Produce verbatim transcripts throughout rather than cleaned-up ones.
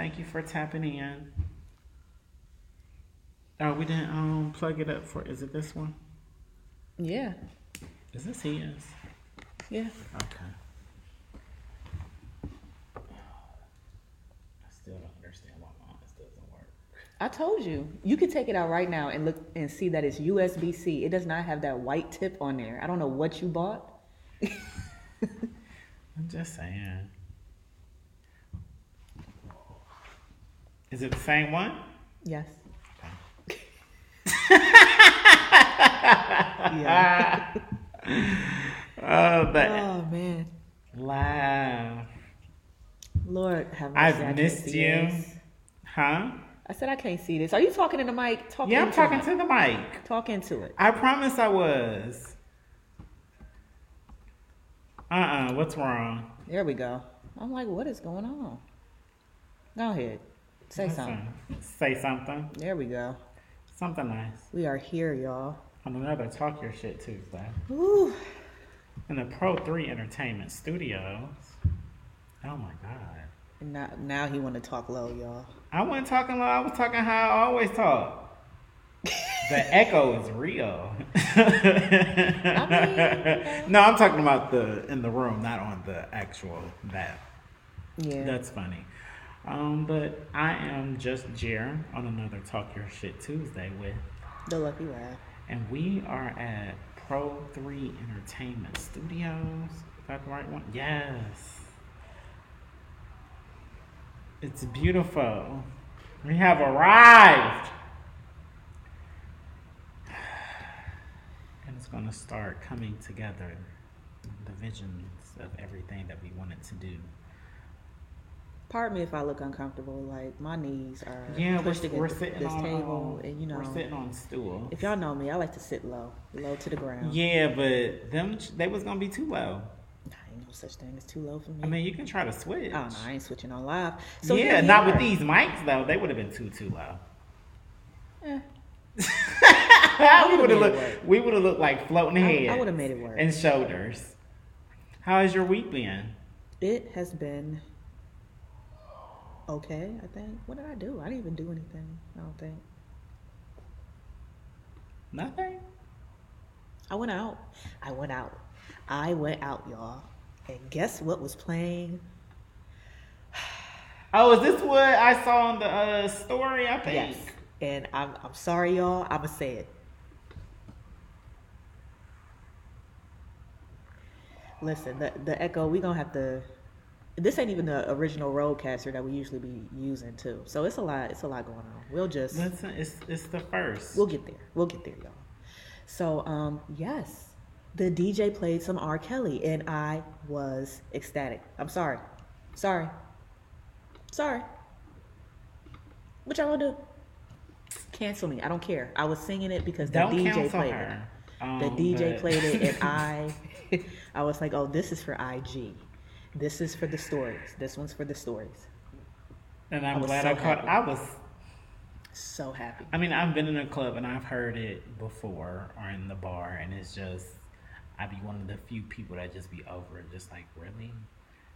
Thank you for tapping in. Oh, we didn't um plug it up for, is it this one? Yeah. Is this his? Yeah. Okay. I still don't understand why mine doesn't work. I told you. You could take it out right now and look and see that it's U S B C. It does not have that white tip on there. I don't know what you bought. I'm just saying. Is it the same one? Yes. Yeah. Oh, but oh man. Wow. Lord have mercy. I've missed you. This. Huh? I said I can't see this. Are you talking to the mic? Talk yeah, I'm talking it. to the mic. Talk into it. I promise I was. Uh-uh. What's wrong? There we go. I'm like, what is going on? Go ahead. Say Listen, something. Say something. There we go. Something nice. We are here, y'all. On another Talk Your Shit Tuesday. Woo. In the Pro Three Entertainment Studios. Oh my God. Now, now he want to talk low, y'all. I wasn't talking low. I was talking how I always talk. The echo is real. I mean, no, I'm talking about the in the room, not on the actual that. Yeah. That's funny. Um, but I am just Jer on another Talk Your Shit Tuesday with The Lucky Lad. And we are at Pro Three Entertainment Studios. Is that the right one? Yes. It's beautiful. We have arrived. And it's going to start coming together. The visions of everything that we wanted to do. Pardon me if I look uncomfortable. Like my knees are yeah, pushed we're, against we're the, this on, table, and you know we're sitting on stools. If y'all know me, I like to sit low, low to the ground. Yeah, but them they was gonna be too low. Nah, ain't no such thing as too low for me. I mean, you can try to switch. Oh no, I ain't switching on live. So yeah, not are. With these mics though. They would have been too too low. Eh. we would have looked. We would have looked like floating heads. I, I would have made it work. And shoulders. How has your week been? It has been. Okay, I think. What did I do? I didn't even do anything. I don't think. Nothing? I went out. I went out. I went out, y'all. And guess what was playing? Oh, is this what I saw on the uh, story, I think? Yes. And I'm, I'm sorry, y'all. I'm going to say it. Listen, the, the echo, we're going to have to... This ain't even the original roadcaster that we usually be using too. So it's a lot. It's a lot going on. We'll just listen. It's it's the first. We'll get there. We'll get there, y'all. So um, yes, the D J played some R. Kelly, and I was ecstatic. I'm sorry, sorry, sorry. What y'all gonna do? Cancel me. I don't care. I was singing it because the don't D J played her. it. Um, the D J but... played it, and I, I was like, oh, this is for I G. This is for the stories. This one's for the stories. And I'm I glad so I caught. Happy. I was so happy. I mean, I've been in a club and I've heard it before or in the bar, and it's just I be one of the few people that just be over it, just like really.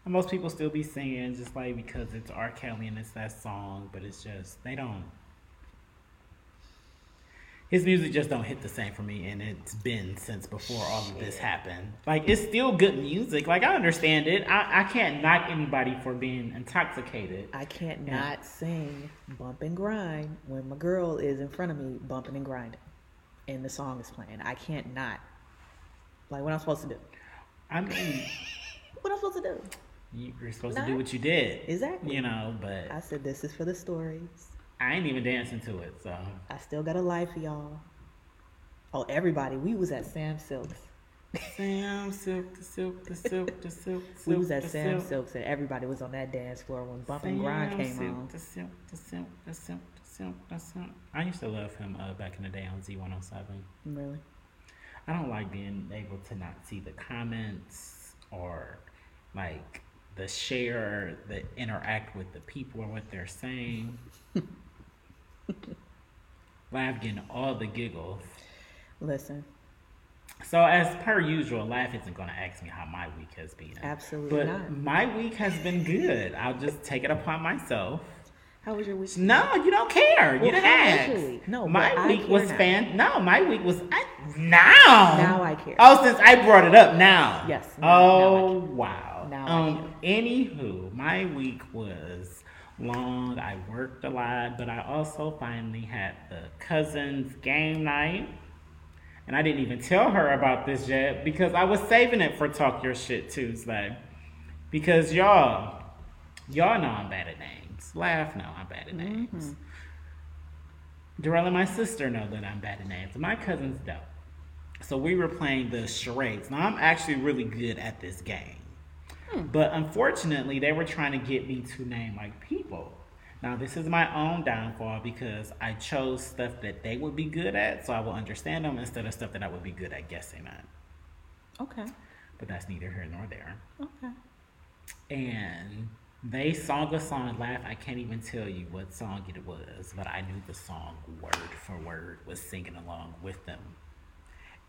And most people still be singing just like because it's R. Kelly and it's that song, but it's just they don't. His music just don't hit the same for me, and it's been since before all of this happened. Like, it's still good music. Like, I understand it. I, I can't knock anybody for being intoxicated. I can't and not sing Bump and Grind when my girl is in front of me bumping and grinding, and the song is playing. I can't not. Like, what am I supposed to do? I mean... what am I supposed to do? You're supposed not? to do what you did. Exactly. You know, but... I said, this is for the stories. I ain't even dancing to it, so. I still got a life, y'all. Oh, everybody, we was at Sam Silk's. Sam Silk, the Silk, the Silk, the Silk, Silk. We was at Sam Silk. Silk's, and everybody was on that dance floor when Bump Sam and Grind came Silk, on. The Silk, the Silk, the Silk, the Silk, the Silk. I used to love him uh, back in the day on Z one oh seven. Really? I don't like being able to not see the comments or, like, the share, the interact with the people and what they're saying. Laugh getting all the giggles. Listen. So as per usual, Laugh isn't going to ask me how my week has been. Absolutely but not. But my week has been good. I'll just take it upon myself How was your week? No, you don't care. Well, you didn't ask. No, my week was now. fan. No, my week was I, now. Now I care. Oh, since I brought it up now. Yes. Now, oh now wow. Now um. I care. Anywho, my week was long. I worked a lot, but I also finally had the cousins' game night, and I didn't even tell her about this yet because I was saving it for Talk Your Shit Tuesday, because y'all, y'all know I'm bad at names. Laugh, no, I'm bad at names. Mm-hmm. Darrell and my sister know that I'm bad at names. My cousins don't. So we were playing the charades. Now, I'm actually really good at this game. Hmm. But unfortunately, they were trying to get me to name like people. Now, this is my own downfall because I chose stuff that they would be good at so I will understand them instead of stuff that I would be good at guessing at. Okay. But that's neither here nor there. Okay. And they sung a song and laughed. I can't even tell you what song it was, but I knew the song word for word, was singing along with them.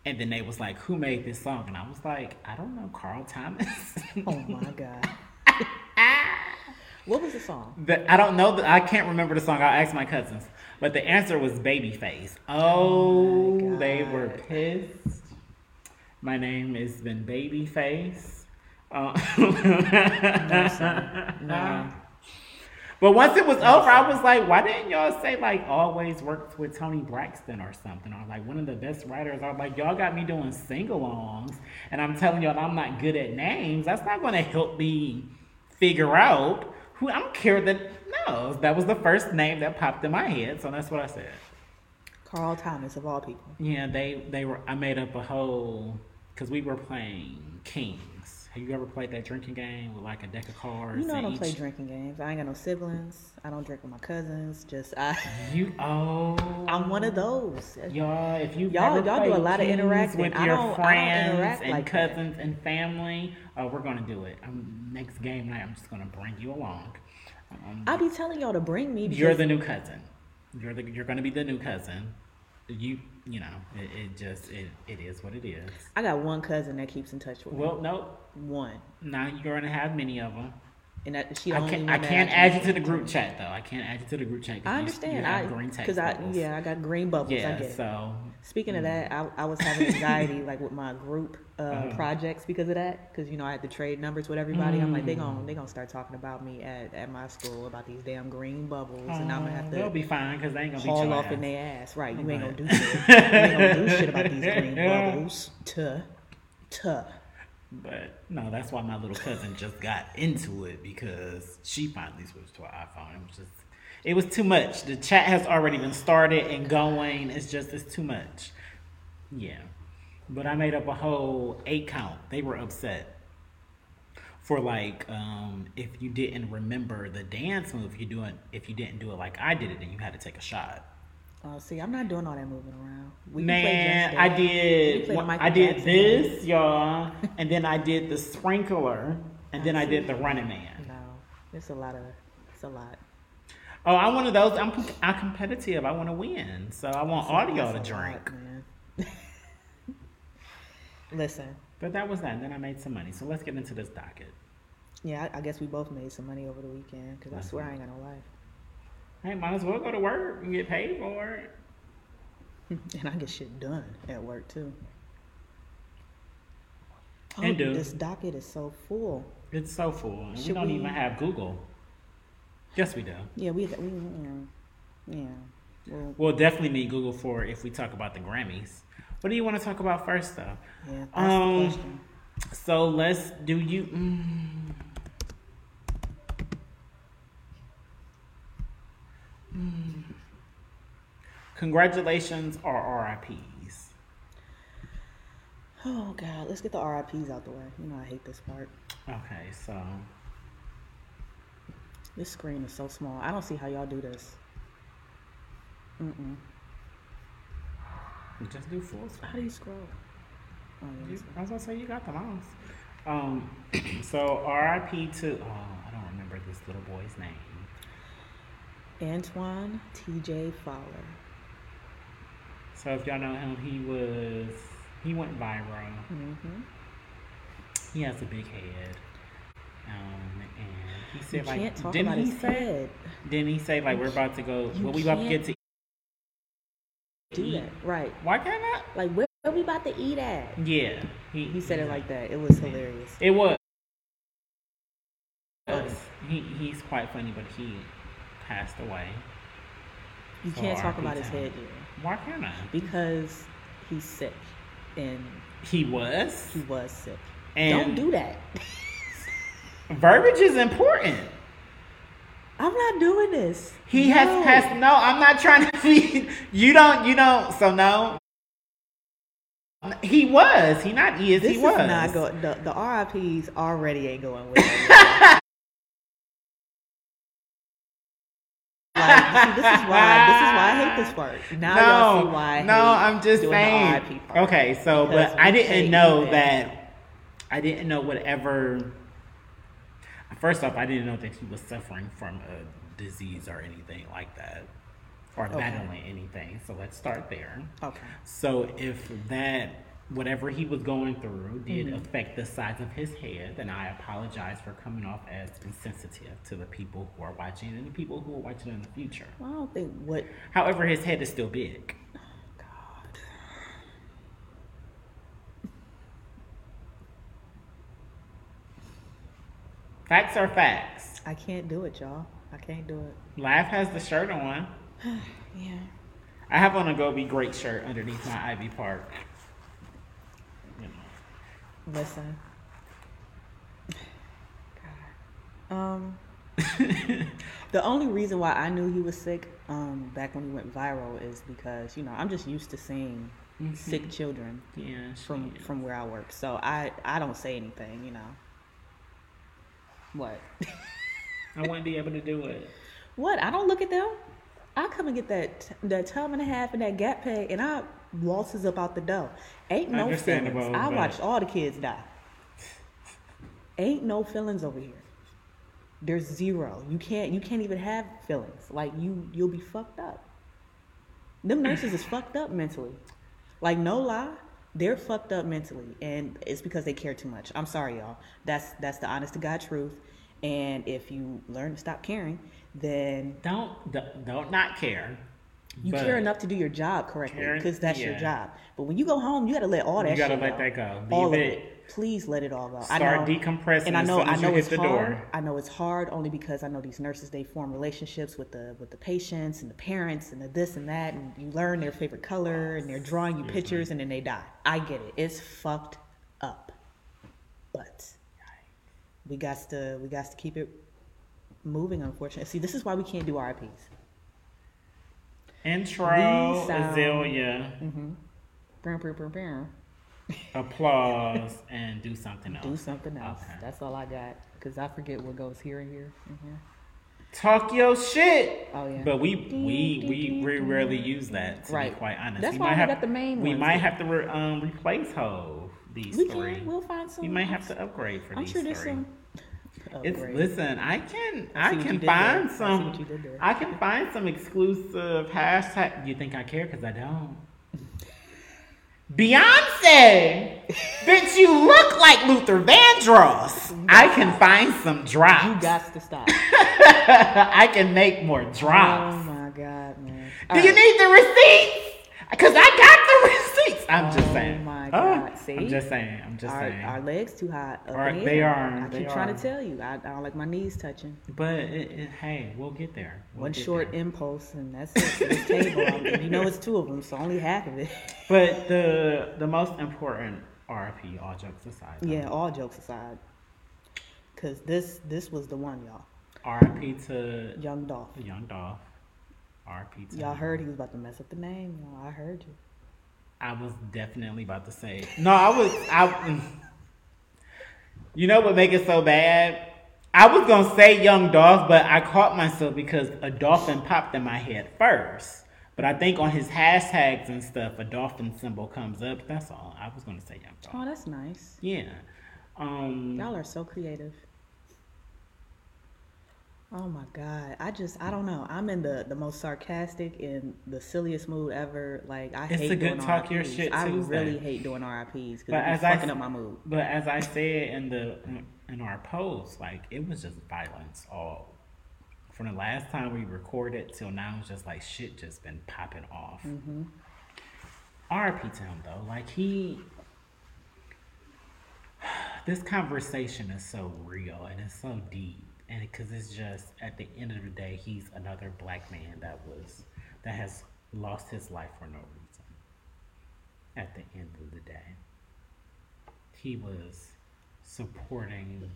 And then they was like, who made this song? And I was like, I don't know, Carl Thomas. Oh my God. What was the song? The, I don't know. The, I can't remember the song. I'll ask my cousins. But the answer was Babyface. Oh, oh they were pissed. My name has been Babyface. Uh, no, no. But once it was no, over, I was like, why didn't y'all say like always worked with Tony Braxton or something, or like one of the best writers? I was like, y'all got me doing sing-alongs and I'm telling y'all I'm not good at names. That's not going to help me figure out who. I don't care that. No, that was the first name that popped in my head, so that's what I said. Carl Thomas of all people. Yeah, they they were. I made up a whole, because we were playing King. Have you ever played that drinking game with like a deck of cards? You know, I don't each... play drinking games. I ain't got no siblings. I don't drink with my cousins. Just I. You oh. I'm one of those. Y'all, if you y'all y'all do a lot of interacting with your I friends and like cousins that. And family, oh, we're gonna do it. I'm, next game night, I'm just gonna bring you along. Um, I'll be telling y'all to bring me. Because you're the new cousin. You're the you're gonna be the new cousin. You you know it, it just it, it is what it is. I got one cousin that keeps in touch with well, me. Well, nope. One. Now you're gonna have many of them. And that, she only I can't, I can't add you to the group chat though. I can't add you to the group chat. I understand. You, you have I green because I yeah I got green bubbles. Yeah. I get it. So speaking mm. of that, I, I was having anxiety like with my group uh, mm. projects because of that. Because you know I had to trade numbers with everybody. Mm. I'm like they gonna they gonna start talking about me at, at my school about these damn green bubbles, oh, and I'm gonna have to. They'll be fine because they ain't gonna be haul off ass. In their ass. Right? You right. ain't gonna do shit. You ain't gonna do shit about these green bubbles. Tuh, tuh. But no, that's why my little cousin just got into it because she finally switched to an iPhone. It was just, it was too much. The chat has already been started and going. It's just, it's too much. Yeah. But I made up a whole eight count. They were upset. For like, um, if you didn't remember the dance move, you doing, if you didn't do it like I did it, then you had to take a shot. Oh, see, I'm not doing all that moving around. We Man, play I did. Play I did this, game. Y'all, and then I did the sprinkler, and I then see. I did the Running Man. No, it's a lot of, it's a lot. Oh, I'm one of those. I'm, I'm competitive. I want to win, so I want all of y'all to drink. Lot, Listen. But that was that. And then I made some money, so let's get into this docket. Yeah, I, I guess we both made some money over the weekend because I swear I ain't got no life. Hey, might as well go to work and get paid for it. And I get shit done at work, too. Oh, and dude, this docket is so full. It's so full. And we don't we... even have Google. Yes, we do. Yeah, we we yeah. yeah. Well, we'll definitely need Google for if we talk about the Grammys. What do you want to talk about first, though? Yeah, that's um, the question. So let's do you... Mm, congratulations or R I Ps? Oh God, let's get the R I Ps out the way. You know I hate this part. Okay, so this screen is so small. I don't see how y'all do this. Mm-mm. You just do full screen. How do you scroll? Oh, you, I was gonna say you got the mouse. Um, so R I P to oh, I don't remember this little boy's name. Antoine T J Fowler. So if y'all know him, he was, he went viral. Mm-hmm. He has a big head. Um, and He said you like can't talk didn't about he say didn't he say like you we're about to go well we about to get to do eat. That right? Why can't I? Like where are we about to eat at? Yeah, he he said yeah. it like that. It was hilarious. It was. Yes. He he's quite funny, but he passed away. You so can't talk about his head either. Why can't I? Because he's sick, and he was he was sick. And don't do that. Verbiage is important. I'm not doing this. He no. has passed. No, I'm not trying to be. You don't. You don't. So no. He was. He not is. This he was. Is not go, the, the R I Ps already ain't going with it. Like, this is why this is why I hate this part. Now no, y'all see why I hate no, I'm just doing saying. The R I P part. Okay, so because but I didn't know that. that I didn't know whatever. First off, I didn't know that he was suffering from a disease or anything like that, or okay. battling anything. So let's start there. Okay. So if that whatever he was going through did mm-hmm. affect the size of his head, then I apologize for coming off as insensitive to the people who are watching and the people who are watching in the future. Well, I don't think what. However, his head is still big. Oh God. Facts are facts. I can't do it, y'all. I can't do it. Laugh has the shirt on. Yeah. I have on a Go Be Great shirt underneath my Ivy Park. You know. Listen. God. Um. The only reason why I knew he was sick um, back when he went viral is because, you know, I'm just used to seeing mm-hmm. sick children yeah, from, from where I work. So I, I don't say anything, you know. What? I wouldn't be able to do it. What? I don't look at them. I come and get that that time and a half and that gap pay, and I losses up out the dough. Ain't no feelings. I watched all the kids die. Ain't no feelings over here. There's zero. You can't. You can't even have feelings. Like you, you'll be fucked up. Them nurses is fucked up mentally. Like no lie. They're fucked up mentally, and it's because they care too much. I'm sorry, y'all. That's that's the honest to God truth. And if you learn to stop caring, then don't don't not care. You care enough to do your job correctly because that's yeah. your job. But when you go home, you got to let all that. You got to let go. that go. Leave all it. of it. Please let it all go. Start I know, decompressing. And I know as soon as I know you it's hit the hard. Door. I know it's hard only because I know these nurses. They form relationships with the with the patients and the parents and the this and that. And you learn their favorite color and they're drawing you mm-hmm. pictures and then they die. I get it. It's fucked up. But we got to we got to keep it moving. Unfortunately, see, this is why we can't do R I Ps. Intro, sound, Azalea, mm-hmm. brr, brr, brr, brr. applause, and do something else. Do something else. Okay. That's all I got, because I forget what goes here and here and here. Talk your shit. Oh yeah. But we we we, we rarely use that. To right. Be quite honest. That's we why might we have, got the main. We ones, might yeah. have to re, um, replace Hove. These we three. Can. We'll find some. You might have to upgrade for I'm these sure three. Some it's listen. I can. I, I can find there. some. I, I can find some exclusive hashtag. You think I care? Because I don't. Beyonce, bitch, you look like Luther Vandross. No. I can find some drops. You got to stop. I can make more drops. Oh my God, man! All Do right. you need the receipts? Because I got the receipts. I'm oh just saying. My God. Oh, see? I'm just saying. I'm just our, saying. Our legs too high. Our, they are. I they keep are. trying to tell you. I, I don't like my knees touching. But it, it, hey, we'll get there. We'll One get short there. impulse and that's it. This table. I mean, you know it's two of them, so only half of it. But the the most important R I P, all jokes aside. Though. Yeah, all jokes aside. Because this, this was the one, y'all. R I P to... Young Dolph. Young Dolph. R I P to... Y'all heard he was about to mess up the name. Y'all. I heard you. I was definitely about to say it. No, I was... I. You know what make it so bad? I was going to say Young Dolph, but I caught myself because a dolphin popped in my head first. But I think on his hashtags and stuff, a dolphin symbol comes up. That's all. I was going to say Young Dolph. Oh, that's nice. Yeah. Um, Y'all are so creative. Oh my God. I just, I don't know. I'm in the, the most sarcastic and the silliest mood ever. Like, I it's hate a good doing talk R Ps. Your shit I Tuesday. really hate doing R I Ps because it's fucking I, up my mood. But as I said in the in our post, like, it was just violence all. From the last time we recorded till now, it's just like shit just been popping off. Mm-hmm. R I P to him, though. Like, he... This conversation is so real and it's so deep. And because it's just, at the end of the day, he's another black man that was, that has lost his life for no reason. At the end of the day, he was supporting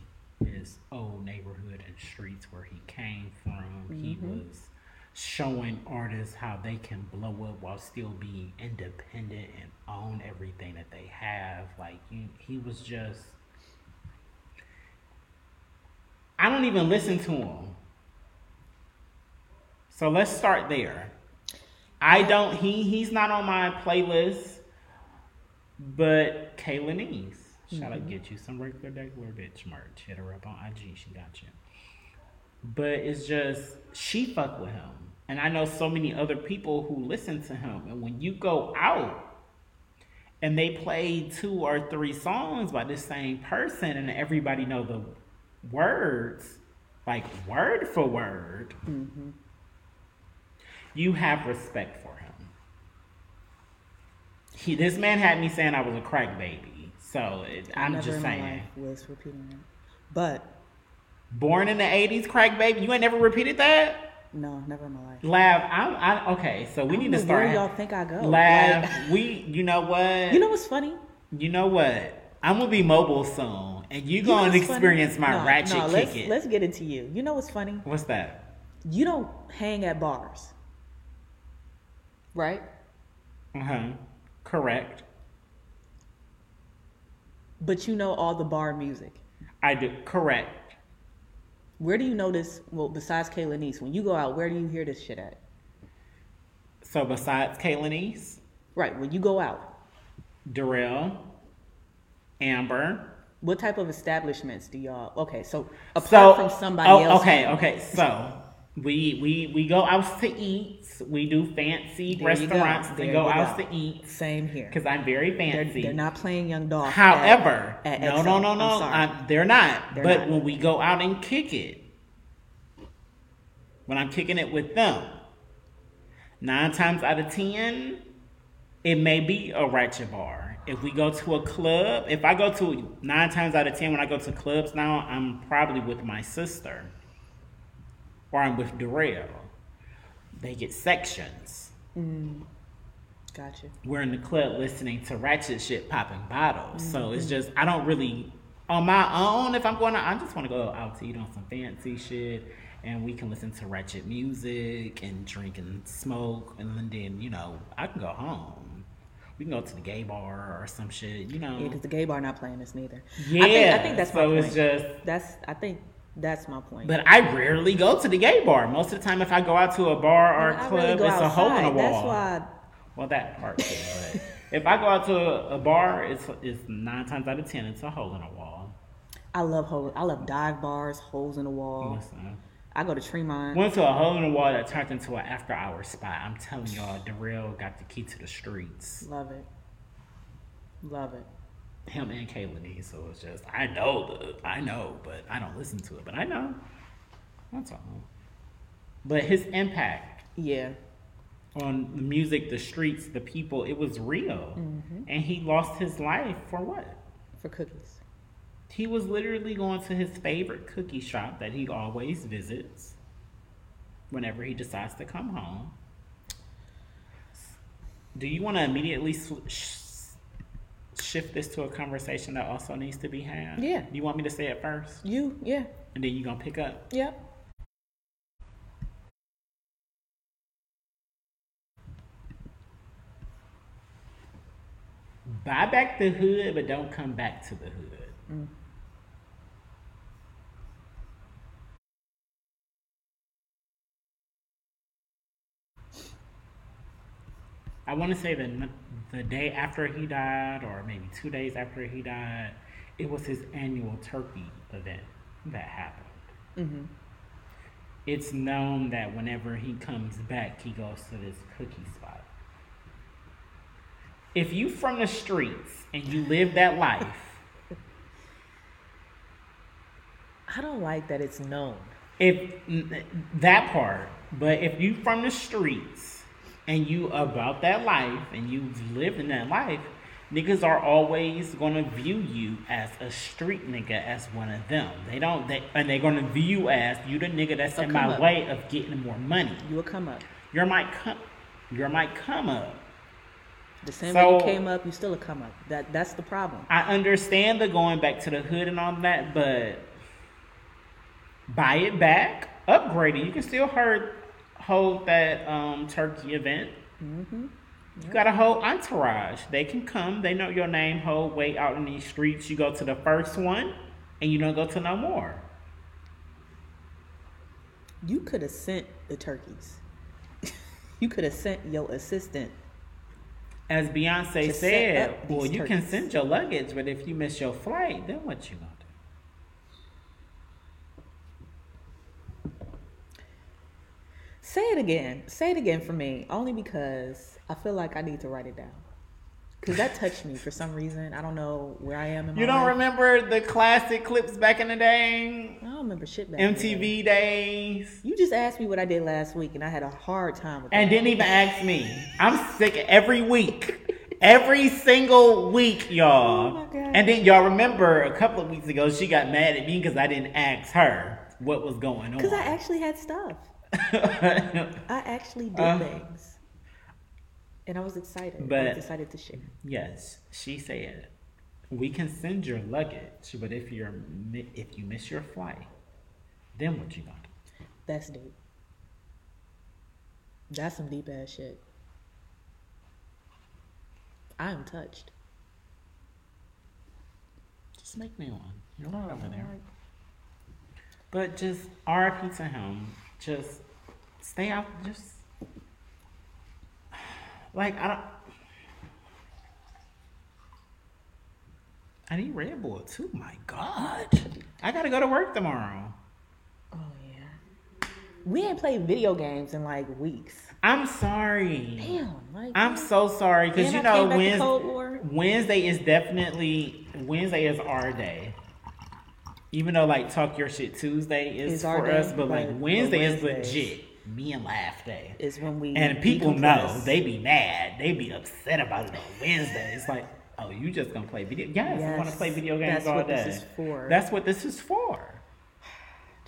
his old neighborhood and streets where he came from. Mm-hmm. He was showing artists how they can blow up while still being independent and own everything that they have. Like, you, he was just... I don't even listen to him. So let's start there. I don't, he he's not on my playlist, but Kayla Nees. Shall mm-hmm. I get you some regular regular bitch merch? Hit her up on I G, she got you. But it's just, she fuck with him. And I know so many other people who listen to him. And when you go out, and they play two or three songs by this same person, and everybody know the words, like word for word, mm-hmm. you have respect for him. He, this man had me saying I was a crack baby, so it, I'm never just in saying. My life was repeating it, but born in the eighties, crack baby. You ain't never repeated that. No, never in my life. Lav, I'm. I, okay, so we I need to start. Where y'all think I go? Lav, like, we. You know what? You know what's funny? You know what? I'm gonna be mobile soon. And you gonna you know experience funny? my no, ratchet no, let's, kick it. Let's get into you. You know what's funny? What's that? You don't hang at bars, right? Uh huh. Correct. But you know all the bar music. I do. Correct. Where do you know this? Well, besides Kayla Nees, when you go out, where do you hear this shit at? So besides Kayla Nees, right? When you go out, Darrell, Amber. What type of establishments do y'all... Okay, so apart so, from somebody oh, else... Okay, okay, so we we we go out to eat. We do fancy there restaurants. Go. We go out go. to eat. Same here. Because I'm very fancy. They're, they're not playing Young Dolph. However, at, at no, no, no, no, no. They're not. They're but not. When we go out and kick it, when I'm kicking it with them, nine times out of ten, it may be a ratchet bar. If we go to a club, if I go to nine times out of ten, when I go to clubs now, I'm probably with my sister or I'm with Darrell. They get sections. Mm. Gotcha. We're in the club listening to ratchet shit popping bottles. Mm-hmm. So it's just, I don't really, on my own, if I'm going to, I just want to go out to eat on some fancy shit and we can listen to ratchet music and drink and smoke. And then, you know, I can go home. We can go to the gay bar or some shit, you know. Yeah, because the gay bar not playing this neither. Yeah, I think, I think that's so my point. So it's just that's. I think that's my point. But I rarely go to the gay bar. Most of the time, if I go out to a bar or and a club, really it's outside. a hole in the wall. That's why. Well, that part too. But if I go out to a, a bar, it's it's nine times out of ten, it's a hole in a wall. I love hole. I love dive bars, holes in the wall. Listen. I go to Tremont. Went to a hole in the wall that turned into an after hour spot. I'm telling y'all, Darrell got the key to the streets. Love it. Love it. Him and Kayla Nees, so it's just, I know, the, I know, but I don't listen to it, but I know. That's all. But his impact. Yeah. On the music, the streets, the people, it was real. Mm-hmm. And he lost his life for what? For cookies. He was literally going to his favorite cookie shop that he always visits whenever he decides to come home. Do you want to immediately sh- shift this to a conversation that also needs to be had? Yeah. You want me to say it first? You, yeah. And then you're going to pick up? Yep. Buy back the hood, but don't come back to the hood. Mm. I want to say that the day after he died, or maybe two days after he died, it was his annual turkey event that happened. Mm-hmm. it's known that whenever he comes back, he goes to this cookie spot. If you from the streets and you live that life. I don't like that it's known. If that part, but if you from the streets and you about that life and you live in that life, niggas are always gonna view you as a street nigga, as one of them. They don't, they, and they're gonna view you as you the nigga that's in my up. way of getting more money. You will come up. You're my come. You're my come up. The same so, way you came up, you still a come up. That that's the problem. I understand the going back to the hood and all that, but. Buy it back, upgrade it. You can still hurt, hold that um, turkey event. Mm-hmm. Yep. You got a whole entourage. They can come. They know your name whole way out in these streets. You go to the first one, and you don't go to no more. You could have sent the turkeys. You could have sent your assistant. As Beyonce said, well, you turkeys. can send your luggage, but if you miss your flight, then what you gonna do? Say it again. Say it again for me, only because I feel like I need to write it down. Because that touched me for some reason. I don't know where I am in my You don't life. Remember the classic clips back in the day? I don't remember shit back M T V days. You just asked me what I did last week, and I had a hard time with that. And didn't even ask me. I'm sick every week. Every single week, y'all. Oh my God. And then y'all remember a couple of weeks ago, she got mad at me because I didn't ask her what was going on. Because I actually had stuff. I actually did uh, things, and I was excited. But I decided to share. Yes, she said, "We can send your luggage, but if you're if you miss your flight, then what you gonna do?" That's deep. That's some deep ass shit. I am touched. Just make me one. You're not over there. Right. But just R I P to him. Just stay out. Just like I don't. I need Red Bull too. My God, I gotta go to work tomorrow. Oh yeah, we ain't played video games in like weeks. I'm sorry. Damn, like, I'm so sorry because you know Wednesday, Wednesday is definitely Wednesday is our day. Even though, like, Talk Your Shit Tuesday is it's for us, but, like, like Wednesday is legit. Me and Laugh Day. Is when we... And people know. They be mad. They be upset about it on Wednesday. It's like, oh, you just gonna play video... Yes, yes. You wanna play video games all day. That's what this is for. That's what this is for.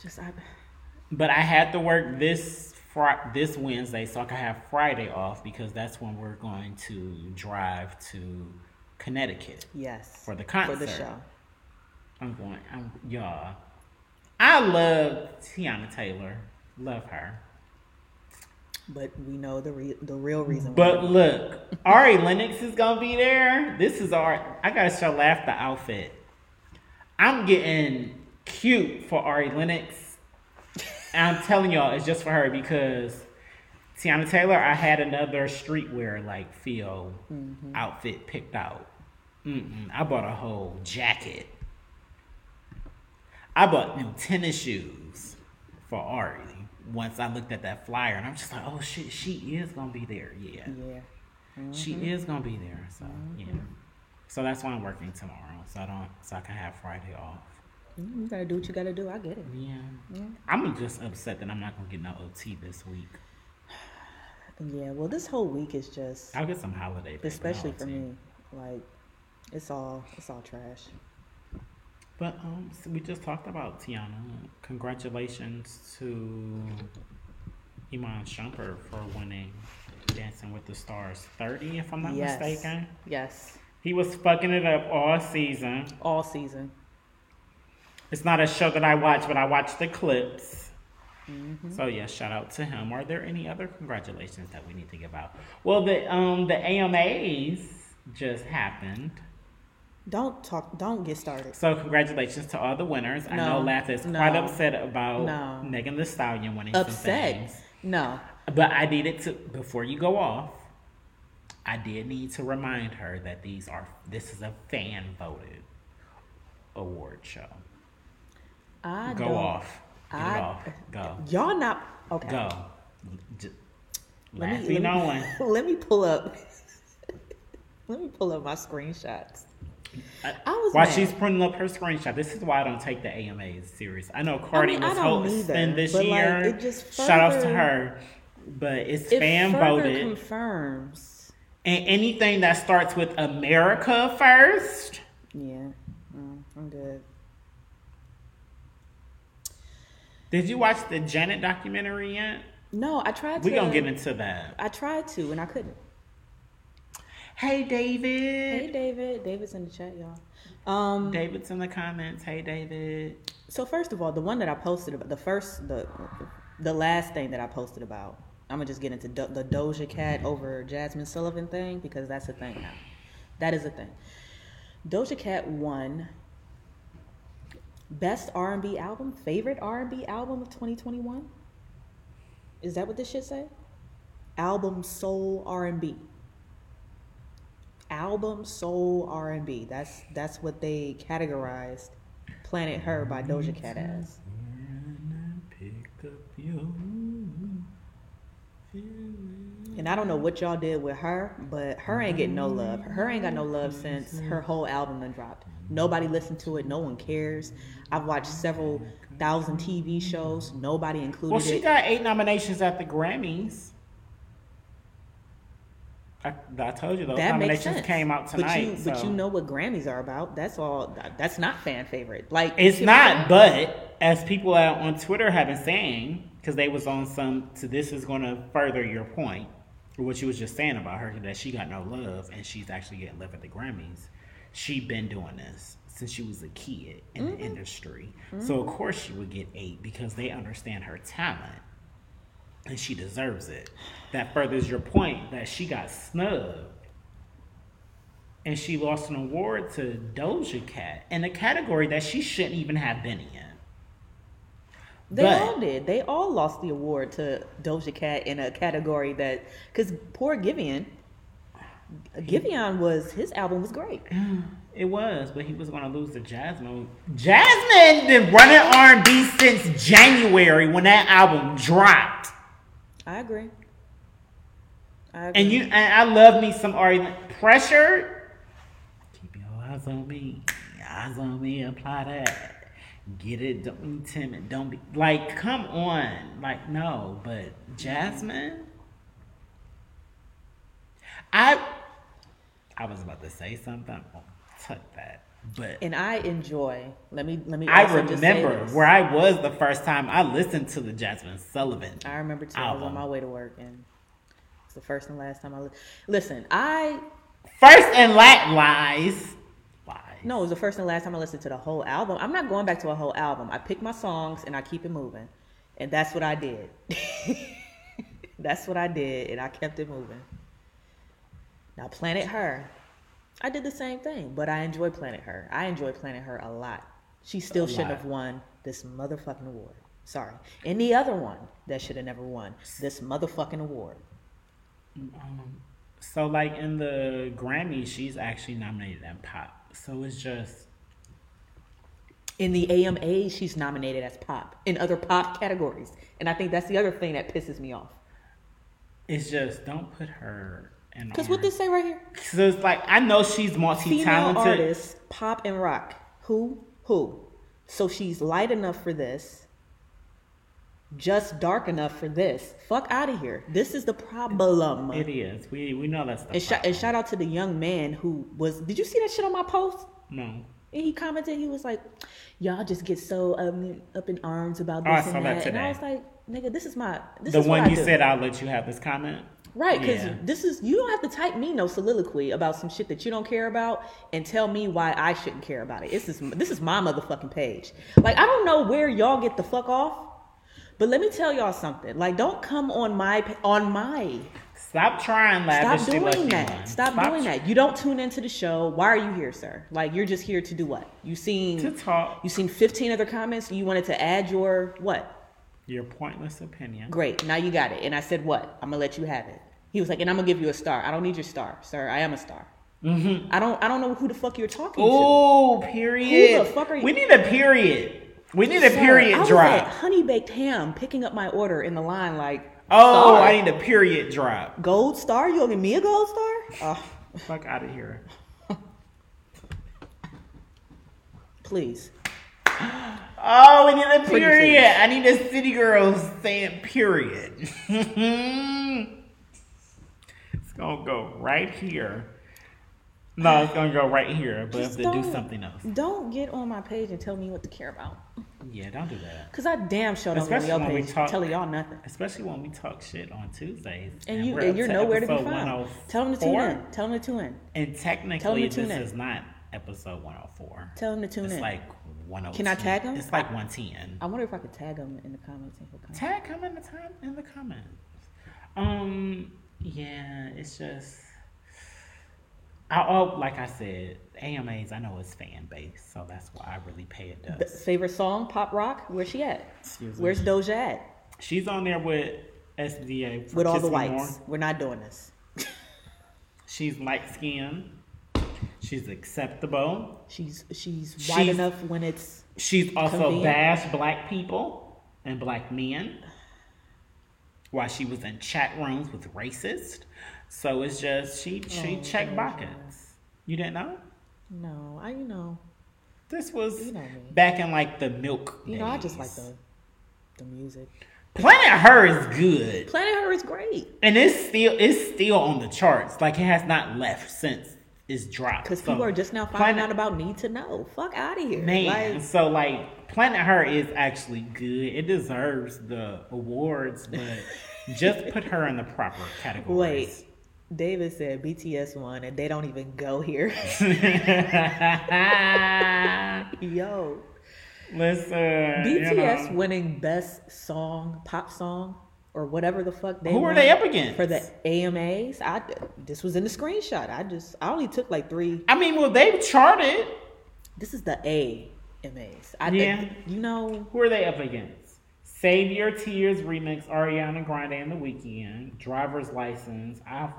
Just, I... But I had to work this fr- this Wednesday so I could have Friday off because that's when we're going to drive to Connecticut. Yes. For the concert. For the show. I'm going, I'm, y'all. I love Teyana Taylor. Love her. But we know the re- the real reason why. But look, Ari Lennox is going to be there. This is our, I got to show Laugh the outfit. I'm getting cute for Ari Lennox. And I'm telling y'all, it's just for her because Teyana Taylor, I had another streetwear like feel mm-hmm. outfit picked out. Mm-mm, I bought a whole jacket. I bought new tennis shoes for Ari once I looked at that flyer, and I'm just like, oh, shit, she is going to be there. Yeah. Yeah. Mm-hmm. She is going to be there. So, mm-hmm. yeah. So that's why I'm working tomorrow, so I don't, so I can have Friday off. You got to do what you got to do. I get it. Yeah. yeah. I'm just upset that I'm not going to get no O T this week. Yeah, well, this whole week is just... I'll get some holiday pay. Especially for me. Like, it's all it's all trash. But um, so we just talked about Teyana. Congratulations to Iman Shumpert for winning Dancing with the Stars thirty, if I'm not yes. mistaken. Yes. He was fucking it up all season. All season. It's not a show that I watch, but I watch the clips. Mm-hmm. So, yeah, shout out to him. Are there any other congratulations that we need to give out? Well, the um the A M As just happened. Don't talk. Don't get started. So congratulations to all the winners. No, I know Laugh is no, quite upset about no. Megan Thee Stallion winning upset. some things. No. But I needed to, before you go off, I did need to remind her that these are, this is a fan voted award show. I go don't, off. I, off. Go. Y'all not okay. Go. Just let me, let, no me, one. let me pull up. Let me pull up my screenshots. I, I was while mad. She's printing up her screenshot. This is why I don't take the A M As serious. I know Cardi I mean, was hosting this year. Like, further, shout outs to her, but it's it fan voted. Confirms. And anything that starts with America first. Yeah, mm, I'm good. Did you watch the Janet documentary yet? No, I tried to. We're going to get into that. I tried to, and I couldn't. Hey, David. Hey, David. David's in the chat, y'all. Um, David's in the comments. Hey, David. So, first of all, the one that I posted about, the first, the the last thing that I posted about, I'm going to just get into do, the Doja Cat over Jasmine Sullivan thing, because that's a thing now. That is a thing. Doja Cat won Best R and B album, favorite R and B album of twenty twenty-one? Is that what this shit say? Album soul R and B. Album soul R and B. That's that's what they categorized Planet Her by Doja Cat as. And I don't know what y'all did with her, but her ain't getting no love. Her ain't got no love since her whole album done dropped. Nobody listened to it. No one cares. I've watched several thousand T V shows. Nobody included it. Well, she it. got eight nominations at the Grammys. I, I told you those that nominations came out tonight. But you, so. but you know what Grammys are about. That's all. That's not fan favorite. Like it's not. But as people out on Twitter have been saying, because they was on some. So this is going to further your point, or what you was just saying about her, that she got no love and she's actually getting love at the Grammys. She been doing this since she was a kid in mm-hmm. the industry. Mm-hmm. So, of course, she would get eight because they understand her talent and she deserves it. That furthers your point that she got snubbed and she lost an award to Doja Cat in a category that she shouldn't even have been in. They but, all did. They all lost the award to Doja Cat in a category that, because poor Giveon. Giveon was his album was great. It was, but he was going to lose to Jasmine. Jasmine been running R and B since January when that album dropped. I agree. I agree. And you and I love me some Ari. Pressure. Keep your eyes on me. Eyes on me. Apply that. Get it. Don't be timid. Don't be like. Come on. Like no, but Jasmine. I I was about to say something. I'll tuck that. But and I enjoy. Let me let me. I remember just where I was the first time I listened to the Jasmine Sullivan. I remember too. Album. I was on my way to work, and it's the first and last time I li- listen. I first and last lies. Lies. No, it was the first and last time I listened to the whole album. I'm not going back to a whole album. I pick my songs and I keep it moving, and that's what I did. That's what I did, and I kept it moving. Now, Planet Her, I did the same thing, but I enjoy Planet Her. I enjoy Planet Her a lot. She still shouldn't have won this motherfucking award. Sorry. And the other one that should have never won this motherfucking award. Um, so, like, in the Grammy, she's actually nominated in pop. So, it's just... In the A M A, she's nominated as pop. In other pop categories. And I think that's the other thing that pisses me off. It's just, don't put her... Because what this say right here? So it's like, I know she's multi-talented. Female artist, pop and rock. Who? Who? So she's light enough for this. Just dark enough for this. Fuck out of here. This is the problem. It is. We we know that's the and problem. Sh- and shout out to the young man who was... Did you see that shit on my post? No. And he commented, he was like, y'all just get so um, up in arms about this oh, and I saw that. that today. And I was like, nigga, this is my... This the is one you do. Said, I'll let you have this comment? Right, because yeah. This is, you don't have to type me no soliloquy about some shit that you don't care about and tell me why I shouldn't care about it. This is, this is my motherfucking page. Like, I don't know where y'all get the fuck off, but let me tell y'all something. Like, don't come on my, on my. Stop trying, Lavish. Stop doing that. Stop, Stop doing tr- that. You don't tune into the show. Why are you here, sir? Like, you're just here to do what? You seen, to talk. You seen fifteen other comments. You wanted to add your, what? Your pointless opinion. Great. Now you got it. And I said, what? I'm going to let you have it. He was like, and I'm going to give you a star. I don't need your star, sir. I am a star. Mm-hmm. I don't I don't know who the fuck you're talking Ooh, to. Oh, period. Who the fuck are you? We need a period. We need a period so, drop. I was at Honey Baked Ham picking up my order in the line like, oh, star. I need a period drop. Gold star? You gonna give me a gold star? Oh. Fuck out of here. Please. Oh, we need a period. I need a city girl saying period. It's gonna go right here. No, it's gonna go right here, but I have to do something else. Don't get on my page and tell me what to care about. Yeah, don't do that. Because I damn sure don't get on your page telling y'all nothing. Especially when we talk shit on Tuesdays. And, and you, and you're nowhere to be found. Tell them to tune in. Tell them to tune in. And technically, this is not episode one oh four. Tell them to tune in. It's like one oh two. Can I tag them? It's like one ten. I wonder if I could tag them in the comments. Tag them in the time in the comments. Um, yeah, it's just. I, oh, like I said, A M As, I know it's fan base, so that's why I really pay it dust. The favorite song, pop rock, where's she at? Excuse where's me. Doja at? She's on there with S D A. With all the whites. More. We're not doing this. She's light skinned. She's acceptable. She's she's white she's, enough when it's She's also convenient. Bashed black people and black men while she was in chat rooms with racists. So it's just she she oh, checked buckets. You didn't know? No, I you know. This was you know back in like the milk. You days. Know, I just like the the music. Planet Her is good. Planet Her is great. And it's still it's still on the charts. Like it has not left since it's dropped. Because so people are just now finding Planet, out about Need to Know. Fuck out of here. Man. Like, so like Planet Her is actually good. It deserves the awards, but just put her in the proper category. Wait. David said B T S won, and they don't even go here. Yo, listen. B T S you know. Winning best song, pop song, or whatever the fuck they. Who are they up against for the A M As? I this was in the screenshot. I just I only took like three. I mean, well, they charted. This is the A M As. I yeah. think you know who are they up against? Save Your Tears remix, Ariana Grande and The Weeknd, Driver's License. I,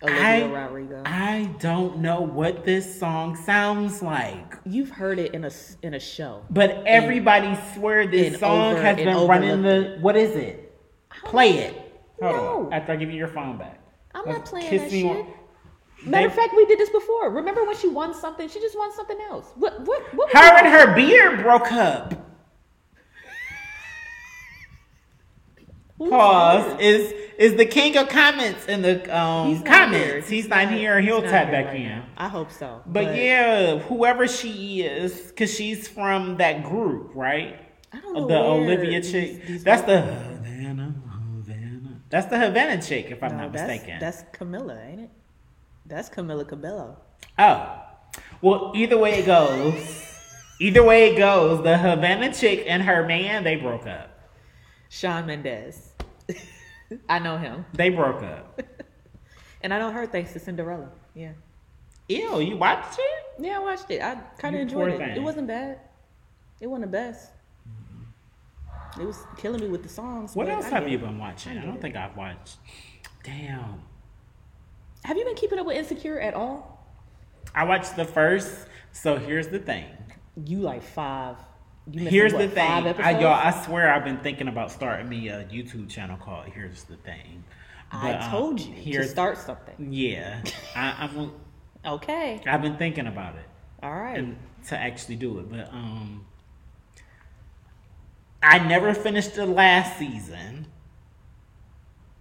Olivia I, Rodrigo. I don't know what this song sounds like. You've heard it in a in a show, but everybody and, swear this song over, has been running the. What is it? Play it. Hold no. on. After I give you your phone back. I'm Let's not playing that shit. On. Matter they, of fact, we did this before. Remember when she won something? She just won something else. What? What? What? Her and her beard broke up. Pause is is the king of comments in the um he's comments. He's, he's not, not here. He'll tap back right in. Now. I hope so. But, but yeah, whoever she is, cause she's from that group, right? I don't know. The Olivia these, chick. These that's the Havana, Havana. That's the Havana chick, if I'm no, not that's, mistaken. That's Camilla, ain't it? That's Camilla Cabello. Oh, well, either way it goes, either way it goes, the Havana chick and her man, they broke up. Shawn Mendes. I know him. They broke up. And I know her thanks to Cinderella. Yeah. Ew, you watched it? Yeah, I watched it. I kind of enjoyed it. Thing. It wasn't bad. It wasn't the best. Mm-hmm. It was killing me with the songs. What else I have you it. Been watching? I, I don't it. think I've watched. Damn. Have you been keeping up with Insecure at all? I watched the first. So here's the thing. You like five. Here's what, the thing, I, y'all. I swear I've been thinking about starting me a YouTube channel called Here's the Thing. But, I told you um, here's, to start something. Yeah. I, I'm, okay. I've been thinking about it. All right. And to actually do it. But um, I never finished the last season.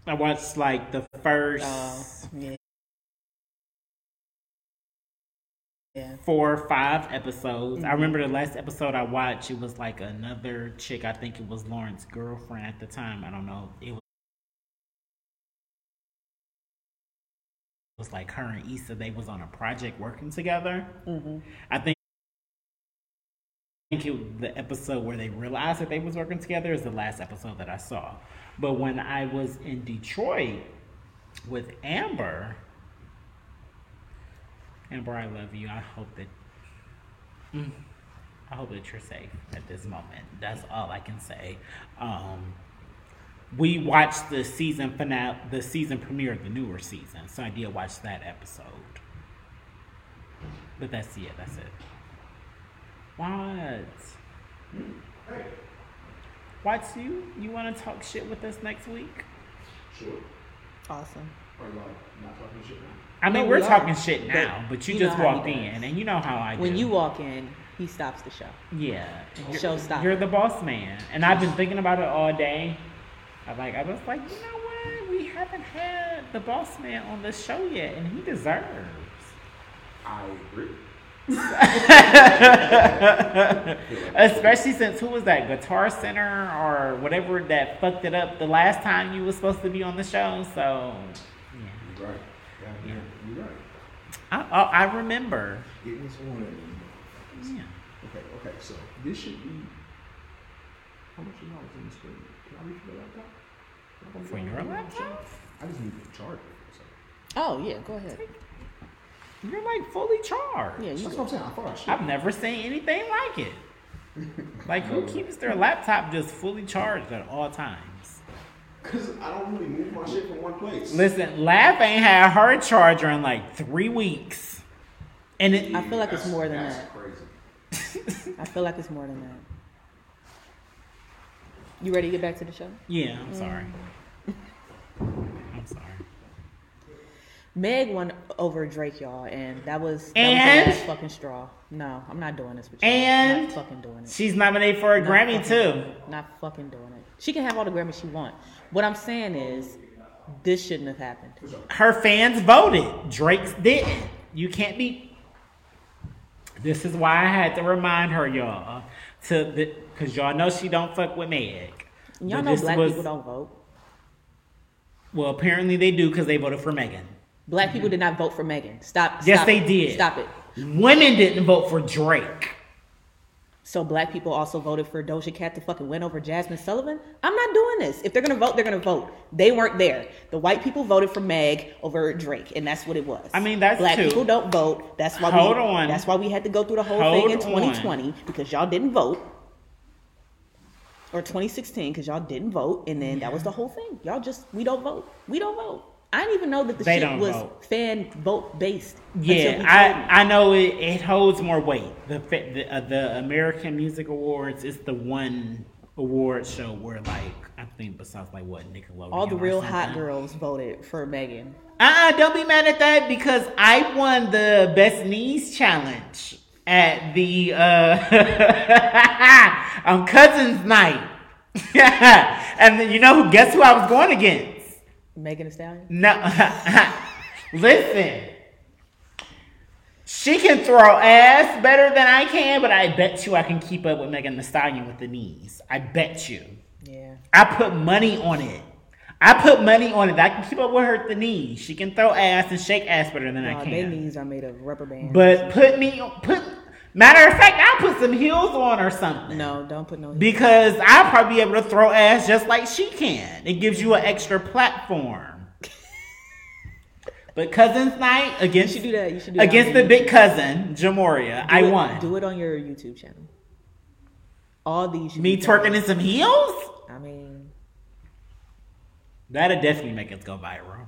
I watched like the first uh, yeah. Yeah. Four or five episodes. Mm-hmm. I remember the last episode I watched, it was like another chick. I think it was Lauren's girlfriend at the time. I don't know. It was, it was like her and Issa. They was on a project working together. Mm-hmm. I think, I think it, the episode where they realized that they was working together is the last episode that I saw. But when I was in Detroit with Amber... Amber, I love you. I hope that mm, I hope that you're safe at this moment. That's all I can say. Um, we watched the season finale, the season premiere of the newer season, so I did watch that episode. But that's it. That's it. What? Watch you. You want to talk shit with us next week? Sure. Awesome. Or like not talking shit now. I mean, no, we're we talking shit now, but, but you, you just walked in, and you know how I do. When you walk in, he stops the show. Yeah. The show stops. You're the boss man. And I've been thinking about it all day. I like I was like, you know what? We haven't had the boss man on the show yet, and he deserves. I agree. Especially since who was that Guitar Center or whatever that fucked it up the last time you was supposed to be on the show. So yeah. You're right. Yeah. You're right. I, I, I remember. It was one of them. Yeah. Okay. Okay. So this should be how much is in the screen? Can I reach my laptop? For your laptop? I just need to charge it. Oh yeah. Go ahead. Take You're like fully charged. Yeah, you that's what I'm saying. I thought I should. I've never seen anything like it. Like, who keeps their laptop just fully charged at all times? Because I don't really move my shit from one place. Listen, Laugh ain't had her charger in like three weeks. And it, I feel like it's more than that. That's crazy. I feel like it's more than that. You ready to get back to the show? Yeah, I'm mm. sorry. I'm sorry. Meg won over Drake, y'all, and that was that and, was the last fucking straw. No, I'm not doing this with you. And I'm not fucking doing it. She's nominated for a not Grammy fucking, too. Not fucking doing it. She can have all the Grammys she wants. What I'm saying is, this shouldn't have happened. Her fans voted. Drake's didn't. You can't be. This is why I had to remind her, y'all, to the because y'all know she don't fuck with Meg. Y'all know black was, people don't vote. Well, apparently they do because they voted for Megan. Black people did not vote for Megan. Stop. Yes, stop they it. did. Stop it. Women didn't vote for Drake. So black people also voted for Doja Cat to fucking win over Jasmine Sullivan? I'm not doing this. If they're going to vote, they're going to vote. They weren't there. The white people voted for Meg over Drake, and that's what it was. I mean, that's Black two. people don't vote. That's why Hold we, on. That's why we had to go through the whole Hold thing in twenty twenty, on. because y'all didn't vote. Or twenty sixteen, because y'all didn't vote, and then that was the whole thing. Y'all just, we don't vote. We don't vote. I didn't even know that the they shit was vote. fan vote based. Yeah, I, I know it, it holds more weight. The the, uh, the American Music Awards is the one award show where like I think besides like what Nickelodeon. All the real hot girls voted for Megan. Uh-uh, don't be mad at that because I won the Best Knees Challenge at the uh, on Cousins Night, and then you know who? Guess who I was going against. Megan Thee Stallion? No. Listen. She can throw ass better than I can, but I bet you I can keep up with Megan Thee Stallion with the knees. I bet you. Yeah. I put money on it. I put money on it. That I can keep up with her with the knees. She can throw ass and shake ass better than no, I can. Their knees are made of rubber bands. But put me on... Put, matter of fact, I'll put some heels on or something. No, don't put no heels because on. I'll probably be able to throw ass just like she can. It gives you an extra platform. But Cousins Night against you should do that. You should do against that the big cousin, Jamoria. I it, won. Do it on your YouTube channel. All these Me twerking in some heels? I mean. That'll definitely make us go viral.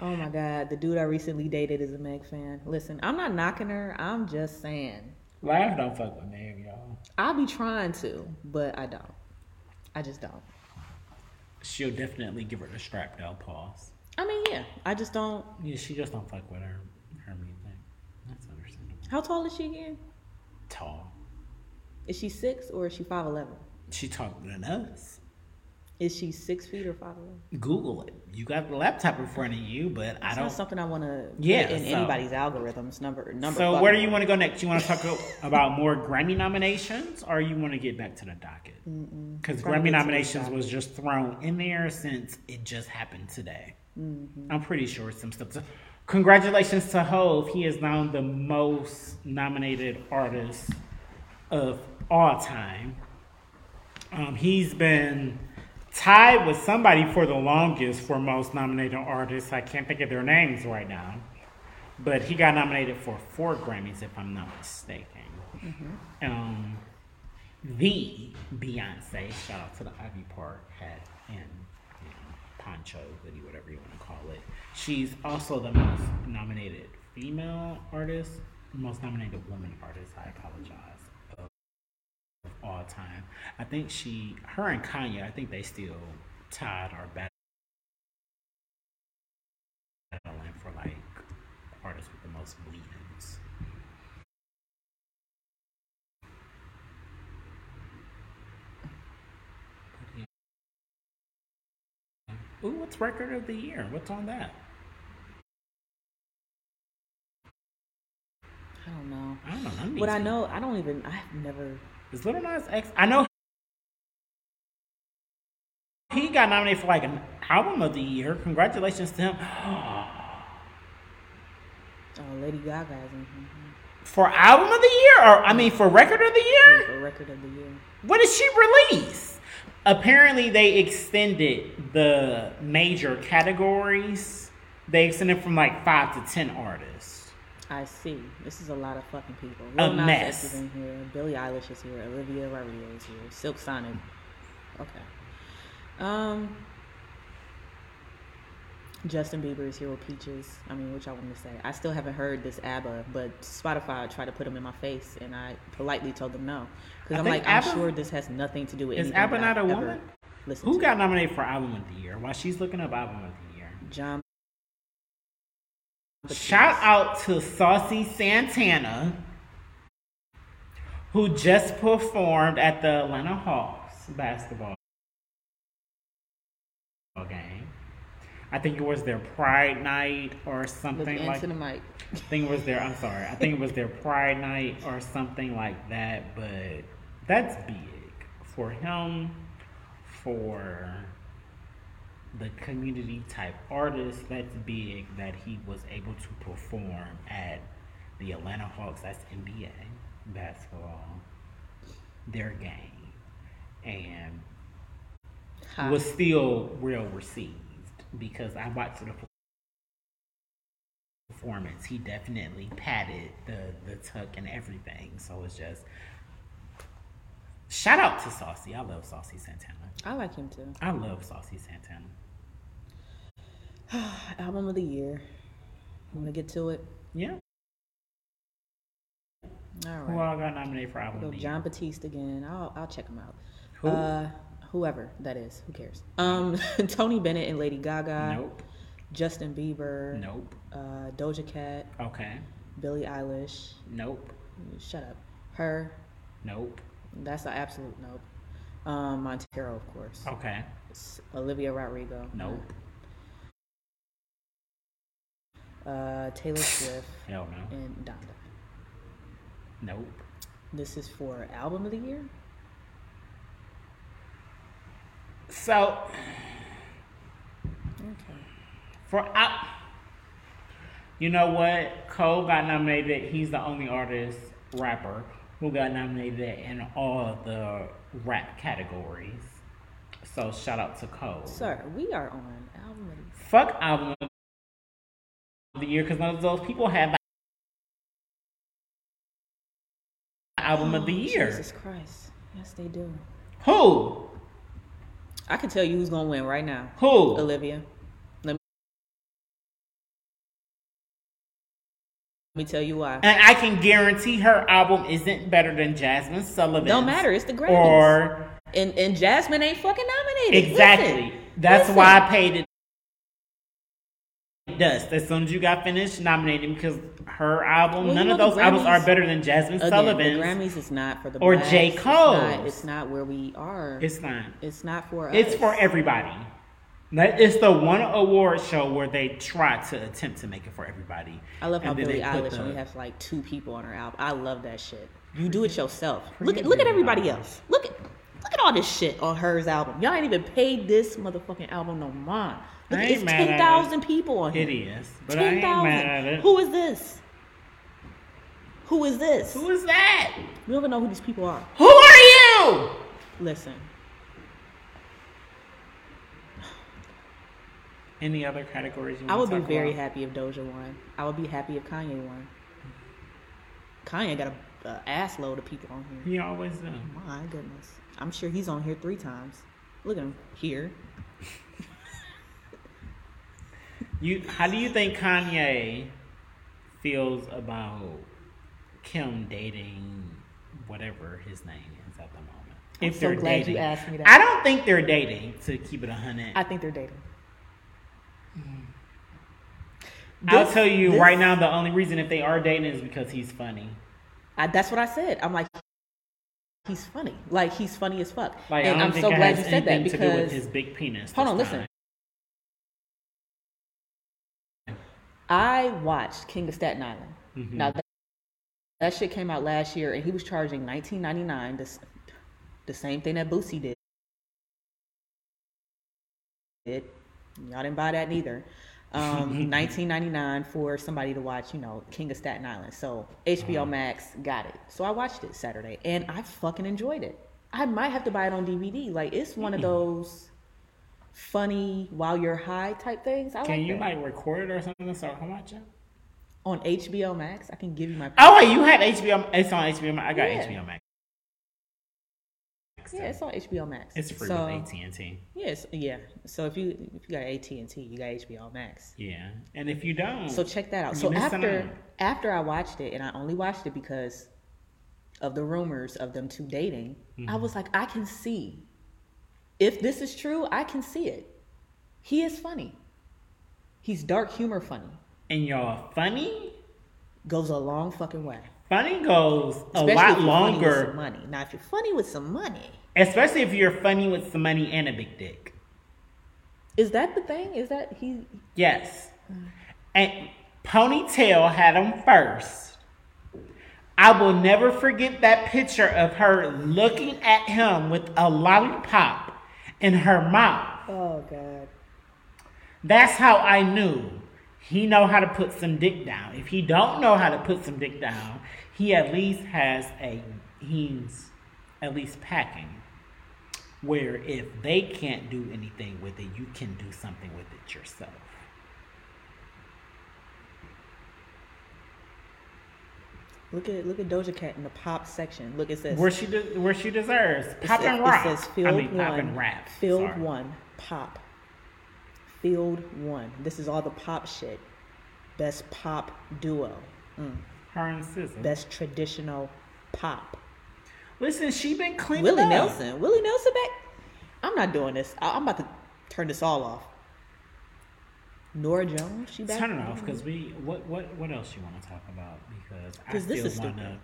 Oh my God, the dude I recently dated is a Meg fan. Listen, I'm not knocking her. I'm just saying. Laugh don't fuck with Meg, y'all. I'll be trying to, but I don't. I just don't. She'll definitely give her the strap though, pause. I mean, yeah. I just don't. Yeah, she just don't fuck with her, her music. That's understandable. How tall is she again? Tall. Is she six or is she five eleven? She taller than us. Is she six feet or five? Google it. You got the laptop in front of you, but it's I don't. It's not something I want to yeah, put in so, anybody's algorithms. Number number. So where do you want to go next? You want to talk about more Grammy nominations, or you want to get back to the docket? Because Grammy nominations was just thrown in there since it just happened today. Mm-hmm. I'm pretty sure some stuff. To... Congratulations to Hove. He is now the most nominated artist of all time. Um, he's been tied with somebody for the longest for most nominated artists. I can't think of their names right now. But he got nominated for four Grammys, if I'm not mistaken. Mm-hmm. Um, the Beyonce, shout out to the Ivy Park hat and, and poncho, hoodie, whatever you want to call it. She's also the most nominated female artist, most nominated woman artist, I apologize, of all time. I think she, her and Kanye, I think they still tied or battling for like artists with the most wins. Ooh, what's record of the year? What's on that? I don't know. I don't know. None of what I know, I don't even, I've never. Is Lil Nas X? I know he got nominated for like an album of the year. Congratulations to him. Oh, Lady Gaga is in here. For album of the year? Or, I mean, for record of the year? Yeah, for record of the year. What did she release? Apparently, they extended the major categories. They extended from like five to ten artists. I see. This is a lot of fucking people. A Lil mess. Nas X is in here. Billie Eilish is here. Olivia Rodrigo is here. Silk Sonic. Okay. Um. Justin Bieber is here with Peaches. I mean, what y'all want me to say? I still haven't heard this ABBA, but Spotify tried to put them in my face, and I politely told them no. Because I'm like, ABBA, I'm sure this has nothing to do with anything. Is ABBA not a woman? Who to. got nominated for Album of the Year? While she's looking up Album of the Year. John. Shout out to Saucy Santana, who just performed at the Atlanta Hawks basketball game. I think it was their Pride Night or something like that. I think it was their I'm sorry. I think it was their Pride Night or something like that, but that's big for him, for the community type artist. That's big that he was able to perform at the Atlanta Hawks, that's N B A basketball, their game, and Hi. was still real received. Because I watched the performance, he definitely patted the, the tuck and everything. So it's just shout out to Saucy. I love Saucy Santana. I like him too. I love Saucy Santana. Album of the year. You want to get to it? Yeah. All right. Who all got nominated for album? Go of the John year? Batiste again. I'll I'll check him out. Who? Uh, Whoever that is, who cares? Um, Tony Bennett and Lady Gaga. Nope. Justin Bieber. Nope. Uh, Doja Cat. Okay. Billie Eilish. Nope. Shut up. Her. Nope. That's an absolute nope. Um, Montero, of course. Okay. It's Olivia Rodrigo. Nope. Uh, Taylor Swift. Hell no. And Donda. Nope. This is for album of the year? So, okay. for I, you know what? Cole got nominated. He's the only artist, rapper, who got nominated in all the rap categories. So, shout out to Cole. Sir, we are on album of the year. Fuck album of the year, because none of those people have the album oh, of the year. Jesus Christ. Yes, they do. Who? I can tell you who's going to win right now. Who? Olivia. Let me, Let me tell you why. And I can guarantee her album isn't better than Jasmine Sullivan. Don't matter. It's the Grammys. Or, and, and Jasmine ain't fucking nominated. Exactly. Listen, That's listen. why I paid it dust. As soon as you got finished nominating, because her album, well, none you know of those Grammys, albums are better than Jasmine Sullivan. The Grammys is not for the Blacks. Or J. Cole. It's not, it's not where we are. It's not. It's not for us. It's for everybody. It's the one award show where they try to attempt to make it for everybody. I love how Billie Eilish only has like two people on her album. I love that shit. You do it yourself. Look at look at everybody else. Look at look at all this shit on hers album. Y'all ain't even paid this motherfucking album no mind. Look, it's ten thousand people on here. It is. But ten, I ain't mad at it. Who is this? Who is this? Who is that? We don't even know who these people are. Who are you? Listen. Any other categories you want I would to talk be very about? Happy if Doja won. I would be happy if Kanye won. Kanye got a, a ass load of people on here. He always does. Oh, my goodness. I'm sure he's on here three times. Look at him here. You, how do you think Kanye feels about Kim dating whatever his name is at the moment. I'm if so they're glad dating. You asked me that. I don't think they're dating, to keep it one hundred. I think they're dating. Mm. This, I'll tell you this, right now, the only reason if they are dating is because he's funny. I, that's what I said. I'm like, he's funny. Like, he's funny as fuck. Like, and I'm so glad you said that because... to do with his big penis. Hold on, listen. I watched King of Staten Island. Mm-hmm. Now, that, that shit came out last year, and he was charging nineteen ninety-nine to... The same thing that Boosie did. Y'all didn't buy that neither. Um, nineteen ninety-nine for somebody to watch, you know, King of Staten Island. So H B O Max got it. So I watched it Saturday, and I fucking enjoyed it. I might have to buy it on D V D. Like, it's one of those funny while you're high type things. I can like you that. Like record it or something so I can watch it? On H B O Max, I can give you my. Oh wait, you had H B O. It's on H B O Max. I got yeah. H B O Max. Yeah, it's on H B O Max. It's free so, with A T and T. Yes, yeah. So if you if you got A T and T, you got H B O Max. Yeah, and if you don't, so check that out. So after out. after I watched it, and I only watched it because of the rumors of them two dating, mm-hmm. I was like, I can see if this is true. I can see it. He is funny. He's dark humor funny. And y'all, funny goes a long fucking way. Funny goes a especially lot if you're longer. Funny with some money. Now, if you're funny with some money, especially if you're funny with some money and a big dick, is that the thing? Is that he? Yes. And Ponytail had him first. I will never forget that picture of her looking at him with a lollipop in her mouth. Oh God. That's how I knew. He know how to put some dick down. If he don't know how to put some dick down, he at least has a, he's at least packing. Where if they can't do anything with it, you can do something with it yourself. Look at look at Doja Cat in the pop section. Look, it says where she de- where she deserves pop and rock. It says field I mean, one, pop and rap. Field Sorry. one, pop. Field one. This is all the pop shit. Best pop duo. Mm. Her and S Z A. Best traditional pop. Listen, she been cleaning Willie up. Nelson. Willie Nelson back. I'm not doing this. I- I'm about to turn this all off. Norah Jones, she back. Turn it off because we. What what what else you want to talk about? Because I still want to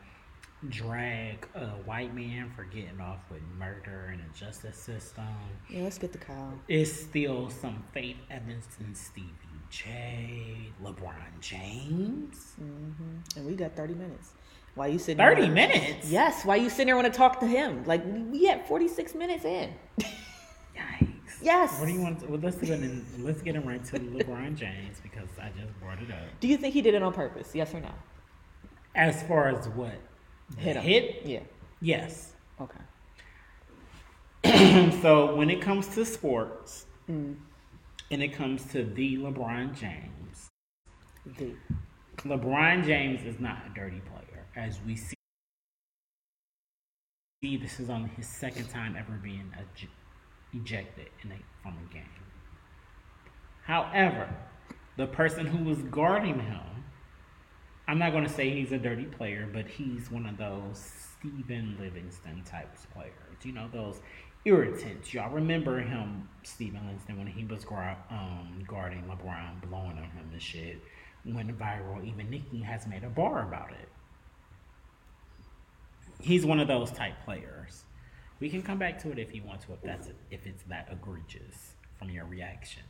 drag a white man for getting off with murder and the justice system. Yeah, let's get to Kyle. It's still some Faith Evans and Stevie J, LeBron James. Mm-hmm. And we got thirty minutes. Why you sitting thirty there? minutes? Yes. Why you sitting there want to talk to him? Like, we at forty-six minutes in. Yikes. Yes. What do you want? To, well, let's get in, let's get him right to LeBron James because I just brought it up. Do you think he did it on purpose? Yes or no? As far as what? Hit, hit? Yeah. Yes. Okay. So when it comes to sports, mm. and it comes to the LeBron James, the LeBron James is not a dirty player, as we see. This is only his second time ever being ejected in a, from a game. However, the person who was guarding him. I'm not going to say he's a dirty player, but he's one of those Stephen Livingston types players. You know, those irritants. Y'all remember him, Stephen Livingston, when he was guard, um, guarding LeBron, blowing on him and shit. Went viral. Even Nikki has made a bar about it. He's one of those type players. We can come back to it if you want to, if that's it, if it's that egregious from your reaction.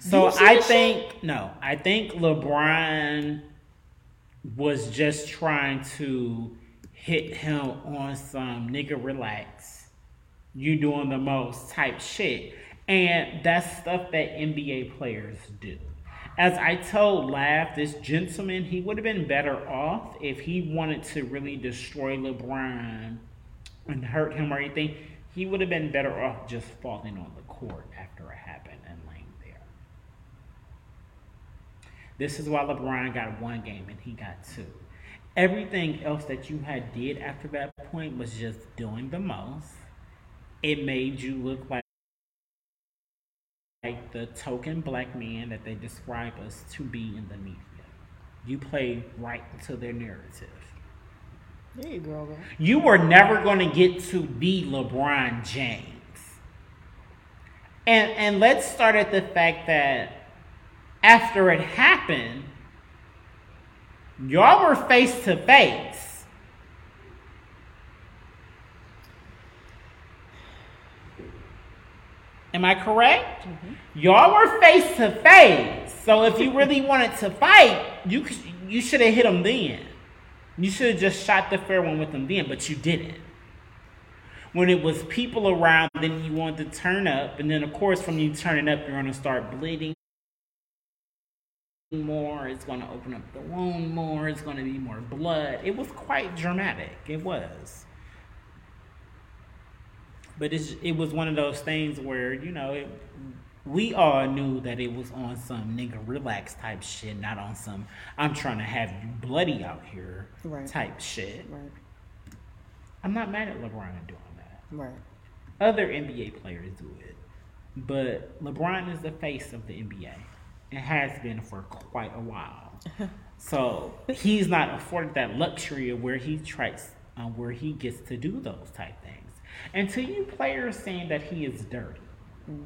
So you I think, shit? no, I think LeBron... was just trying to hit him on some nigga relax, you doing the most type shit. And that's stuff that N B A players do. As I told Lav, this gentleman, he would have been better off if he wanted to really destroy LeBron and hurt him or anything. He would have been better off just falling on the court after it happened and laying. This is why LeBron got one game and he got two. Everything else that you had did after that point was just doing the most. It made you look like, like the token black man that they describe us to be in the media. You play right into their narrative. There you go, bro. You were never going to get to be LeBron James. And and let's start at the fact that after it happened, y'all were face to face. Am I correct? Mm-hmm. Y'all were face to face. So if you really wanted to fight, you you should have hit him then. You should have just shot the fair one with him then, but you didn't. When it was people around, then you wanted to turn up. And then, of course, from you turning up, you're going to start bleeding more. It's going to open up the wound more. It's going to be more blood. It was quite dramatic. It was. But it's, it was one of those things where, you know, it, we all knew that it was on some nigga relax type shit, not on some I'm trying to have you bloody out here right. type shit. Right. I'm not mad at LeBron doing that. Right. Other N B A players do it. But LeBron is the face of the N B A. It has been for quite a while. So he's not afforded that luxury of where he tries, uh, where he gets to do those type things. And to you players saying that he is dirty, mm.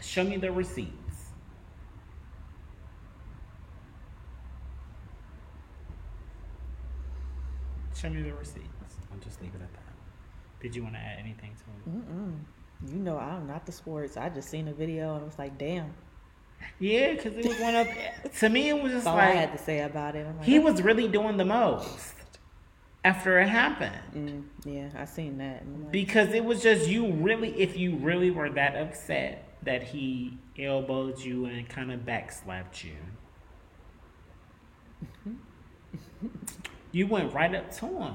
show me the receipts. Show me the receipts. I'll just leave it at that. Did you want to add anything to it? Mm-mm. You know, I'm not the sports. I just seen a video and I was like, damn. Yeah, because it was one of, to me, it was just all like, I had to say about it. I'm like, he was really doing the most after it happened. Mm, yeah, I seen that. Like, because it was just you really, if you really were that upset that he elbowed you and kind of backslapped you. You went right up to him.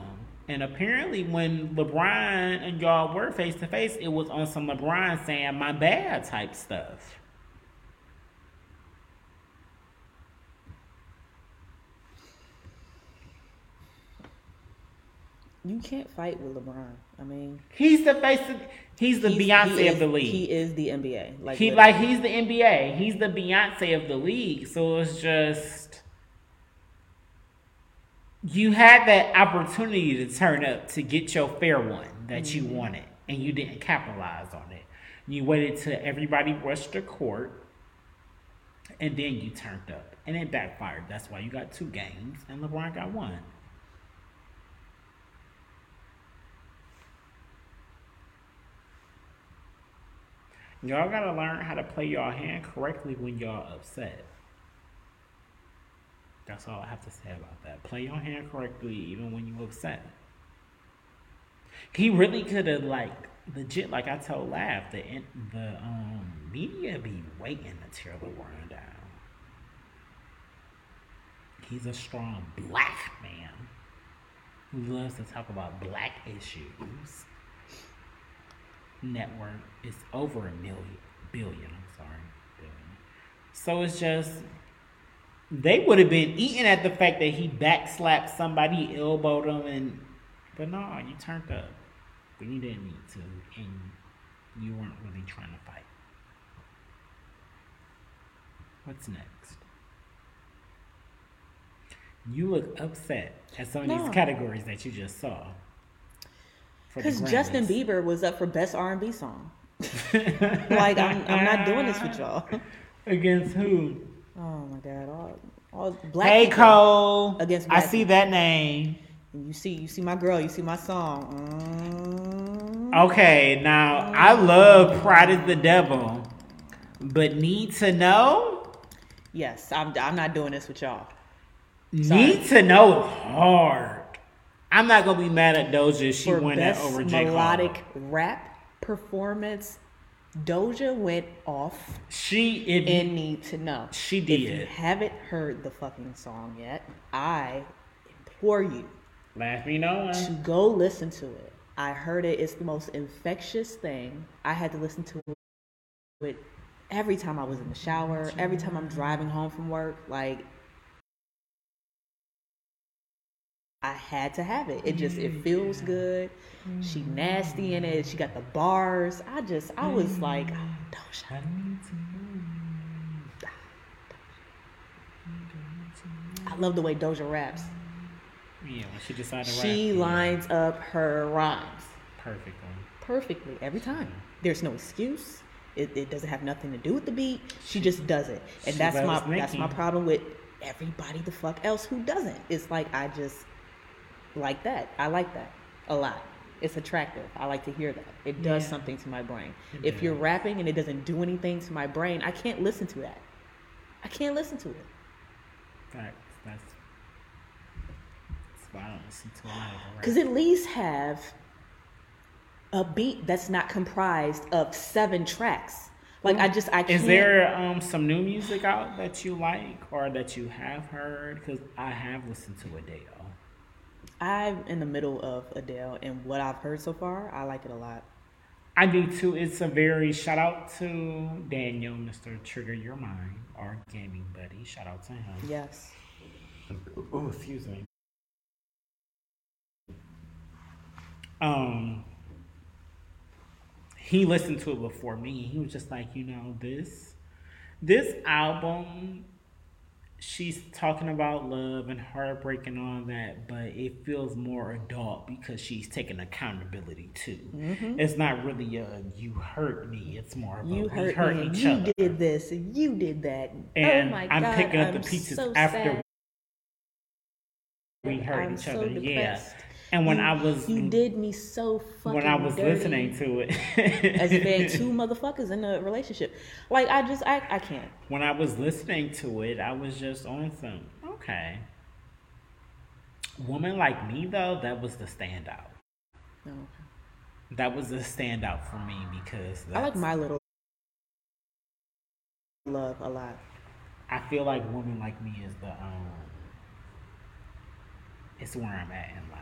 And apparently when LeBron and y'all were face to face, it was on some LeBron saying my bad type stuff. You can't fight with LeBron. I mean, he's the face of, he's the Beyonce he is, of the league. He is the N B A. Like, he, like he's the N B A. He's the Beyonce of the league. So it's just, you had that opportunity to turn up to get your fair one that mm-hmm. you wanted, and you didn't capitalize on it. You waited till everybody rushed the court, and then you turned up, and it backfired. That's why you got two games, and LeBron got one. Y'all got to learn how to play y'all hand correctly when y'all upset. That's all I have to say about that. Play your hand correctly even when you upset. He really could have, like, legit, like I told Lav, the the um, media be waiting to tear LeBron down. He's a strong black man who loves to talk about black issues. Network is over a million, billion, I'm sorry. Billion. So it's just, they would have been eating at the fact that he backslapped somebody, elbowed him, and but no, you turned up when you didn't need to, and you weren't really trying to fight. What's next? You look upset at some of no. these categories that you just saw. Because Justin Bieber was up for best R and B song. Like, I'm, I'm not doing this with y'all. Against who? Oh my God! All, all black. Hey Cole. Against black I see people. That name. You see, you see my girl. You see my song. Mm. Okay, now I love "Pride Is the Devil," but need to know. Yes, I'm. I'm not doing this with y'all. Sorry. Need to know is hard. I'm not gonna be mad at Doja. She For won that over J. Cole. Melodic rap performance. Doja went off. She it, and need to know. She did. If you haven't heard the fucking song yet, I implore you. Laugh me no one. To go listen to it. I heard it. It's the most infectious thing. I had to listen to it every time I was in the shower. Every time I'm driving home from work, like. I had to have it. It just, it feels good. She nasty in it. She got the bars. I just, I was like, oh, Doja. love the way Doja raps. Yeah, when she decided to rap. She lines yeah. up her rhymes. Perfectly. Perfectly, every time. Yeah. There's no excuse. It, it doesn't have nothing to do with the beat. She just does it. And she that's my Nikki. that's my problem with everybody the fuck else who doesn't. It's like, I just like that. I like that a lot. It's attractive. I like to hear that. It does yeah. something to my brain. It if does. You're rapping and it doesn't do anything to my brain, I can't listen to that. I can't listen to it. That's, that's, that's why I don't listen to a lot of rap. Because at least have a beat that's not comprised of seven tracks. Like, I just, I can't. Is there um, some new music out that you like or that you have heard? Because I have listened to Adele. I'm in the middle of Adele, and what I've heard so far, I like it a lot. I do too. It's a very, shout out to Daniel, Mister Trigger Your Mind, our gaming buddy. Shout out to him. Yes. Oh, excuse me. Um, he listened to it before me. He was just like, you know, this, this album. She's talking about love and heartbreak and all that, but it feels more adult because she's taking accountability too. Mm-hmm. It's not really a "you hurt me." It's more about you hurt, hurt me. Each you other. Did this. And you did that. And oh my I'm God, picking up I'm the pieces so after sad. We hurt I'm each so other. Depressed. Yeah. And when you, I was you did me so fucking when I was dirty. Listening to it, as if they had two motherfuckers in a relationship, like I just I, I can't. When I was listening to it, I was just on some okay. Woman Like Me though, that was the standout. Oh, okay. That was the standout for me because I like My Little Love a lot. I feel like Woman Like Me is the um, it's where I'm at in life.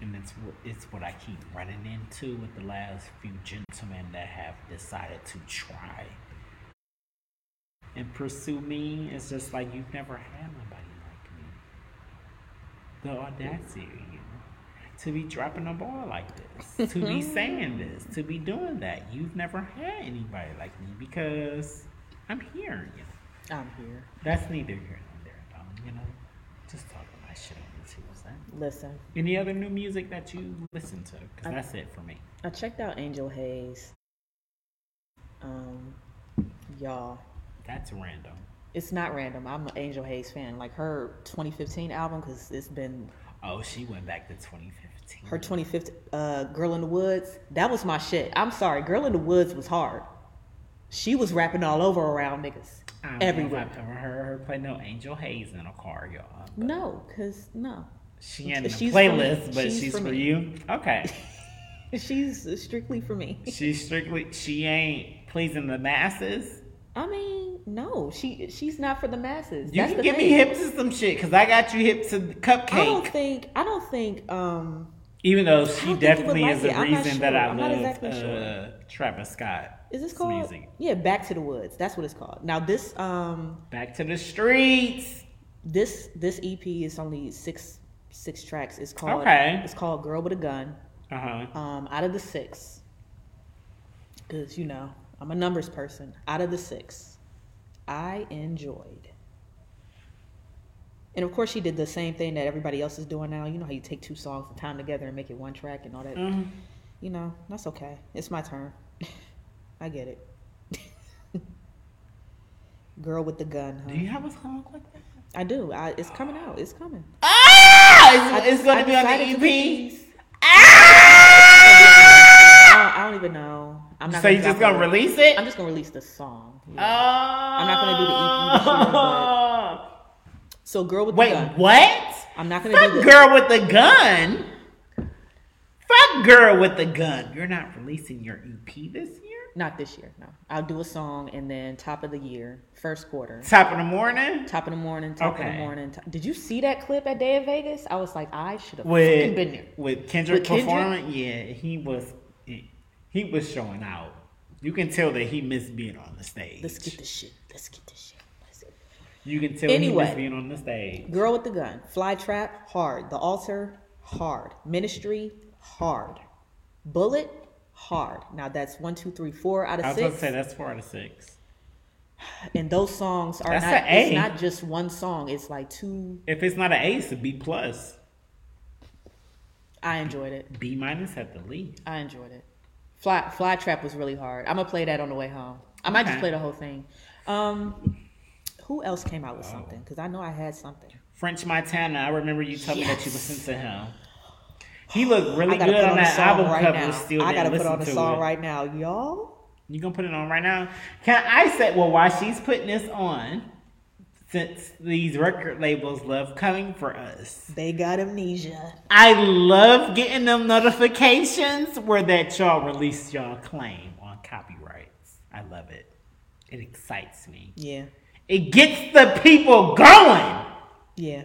And it's, it's what I keep running into with the last few gentlemen that have decided to try and pursue me. It's just like, you've never had nobody like me. The audacity of you to be dropping a ball like this, to be saying this, to be doing that. You've never had anybody like me because I'm here. You know? I'm here. That's neither here nor there, though. You know, just talking my shit on the table. Listen. Any other new music that you listen to? Because that's it for me. I checked out Angel Haze. Um, y'all. That's random. It's not random. I'm an Angel Haze fan. Like her twenty fifteen album, because it's been. Oh, she went back to twenty fifteen. Her twenty fifteen, uh, Girl in the Woods. That was my shit. I'm sorry. Girl in the Woods was hard. She was rapping all over around niggas. I don't everywhere. I've never heard her play no Angel Haze in a car, y'all. But... No, because no. She in the she's playlist, but she's, she's for, for you. Okay. She's strictly for me. She's strictly. She ain't pleasing the masses. I mean, no, she she's not for the masses. You That's can the give thing. Me hip to some shit because I got you hip to the cupcake. I don't think. I don't think. Um, Even though she definitely like is the reason sure. that I I'm love exactly uh, sure. Travis Scott. Is this called? Music. Yeah, Back to the Woods. That's what it's called. Now this. Um, Back to the Streets. This this E P is only six. Six tracks. It's called. Okay. It's called Girl with a Gun. Uh huh. Um, out of the six, because you know I'm a numbers person. Out of the six, I enjoyed. And of course, she did the same thing that everybody else is doing now. You know how you take two songs and time together and make it one track and all that. Mm-hmm. You know that's okay. It's my turn. I get it. Girl with the Gun. Huh? Do you have a song like that? I do. I, it's coming out. It's coming. Ah! It's, it's going to be on the E P. Ah! I, don't, I don't even know. I'm not. So gonna, you're just going to release it? I'm just going to release the song. Yeah. Oh. I'm not going to do the E P. This year, but... So Girl with Wait, the Gun. Wait, what? I'm not going to do the Girl with the Gun. Fuck Girl with the Gun. You're not releasing your E P this year? Not this year, no. I'll do a song and then top of the year, first quarter. Top of the morning? Top of the morning, top okay. of the morning. Top. Did you see that clip at Day of Vegas? I was like, I should have been there. With Kendrick with performing? Kendrick? Yeah, he was he was showing out. You can tell that he missed being on the stage. Let's get this shit. Let's get this shit. Let's... You can tell anyway, he missed being on the stage. Girl with the Gun. Fly Trap, hard. The Altar, hard. Ministry, hard. Bullet, hard. Now that's one, two, three, four out of six. I was going to say that's four out of six. And those songs are That's not it's not just one song. It's like two. If it's not an A, it's a B plus. I enjoyed it. B minus at the lead. I enjoyed it. Fly Fly Trap was really hard. I'm gonna play that on the way home. I might okay. just play the whole thing. Um, who else came out with oh. something? Because I know I had something. French Montana. I remember you telling yes. me that you listened to him. He looked really good on, on that album right cover. Now. Still I gotta put on the song it. right now, y'all. You gonna put it on right now? Can I said, well, while she's putting this on, since these record labels love coming for us, they got amnesia. I love getting them notifications where that y'all released y'all claim on copyrights. I love it. It excites me. Yeah. It gets the people going. Yeah.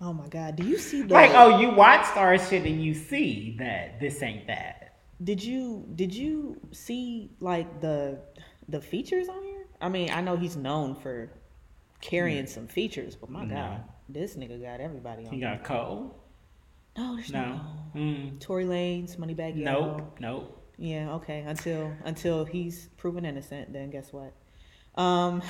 Oh my God. Do you see that? Like, oh, you watched our shit and you see that this ain't that. Did you did you see like the the features on here? I mean, I know he's known for carrying some features, but my no. God, this nigga got everybody on. He got Cole. No, there's no. no. Mm. Tory Lanez, Moneybagg Yo. Nope, nope. Yeah, okay. Until until he's proven innocent, then guess what? Um,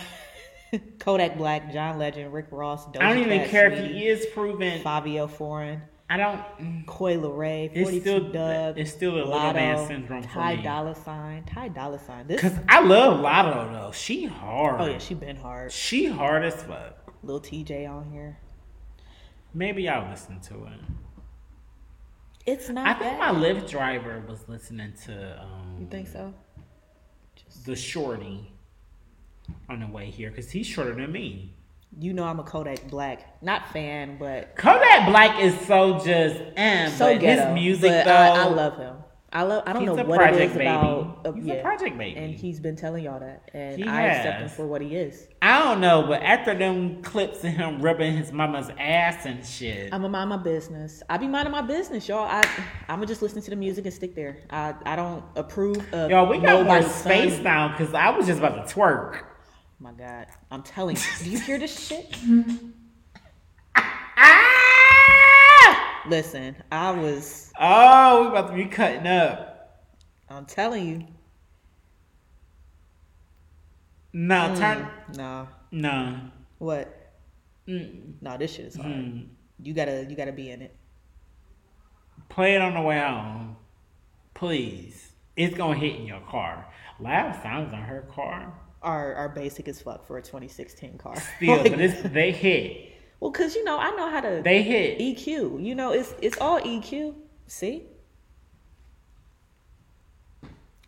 Kodak Black, John Legend, Rick Ross, Doja Cat. I don't even Cat, care Sweetie, if he is proven. Fabio Foreign. I don't. Coi Leray, forty-two Doug. It's still a Lotto, little man syndrome for Ty me. Ty Dolla Sign. Ty Dolla Sign. Because I love Lotto, though. She hard. Oh, yeah, she been hard. She hard as fuck. Lil T J on here. Maybe I'll listen to it. It's not I think bad. My Lyft driver was listening to. Um, you think so? Just... The Shorty on the way here, because he's shorter than me. You know I'm a Kodak Black, not fan, but... Kodak Black is so just... Eh, so but ghetto, his music, but though... I, I love him. I love. I don't know what it is baby. about... Uh, he's yeah. a project baby. And he's been telling y'all that. And he I has. accept him for what he is. I don't know, but after them clips of him rubbing his mama's ass and shit... I'm a mind my business. I be minding my business, y'all. I, I'm going to just listen to the music and stick there. I, I don't approve of... Y'all, we got more space son. now, because I was just about to twerk. My God, I'm telling you. Do you hear this shit? Ah! Listen, I was... Oh, we about to be cutting up. I'm telling you. No, mm, turn... No. No. What? Mm. No, this shit is hard. Mm. You gotta, you gotta be in it. Play it on the way home. Please. It's gonna hit in your car. Loud sounds on her car. Are are basic as fuck for a twenty sixteen car. Still, like, but it's, they hit. Well, cause you know I know how to. They hit E Q. You know it's it's all E Q. See.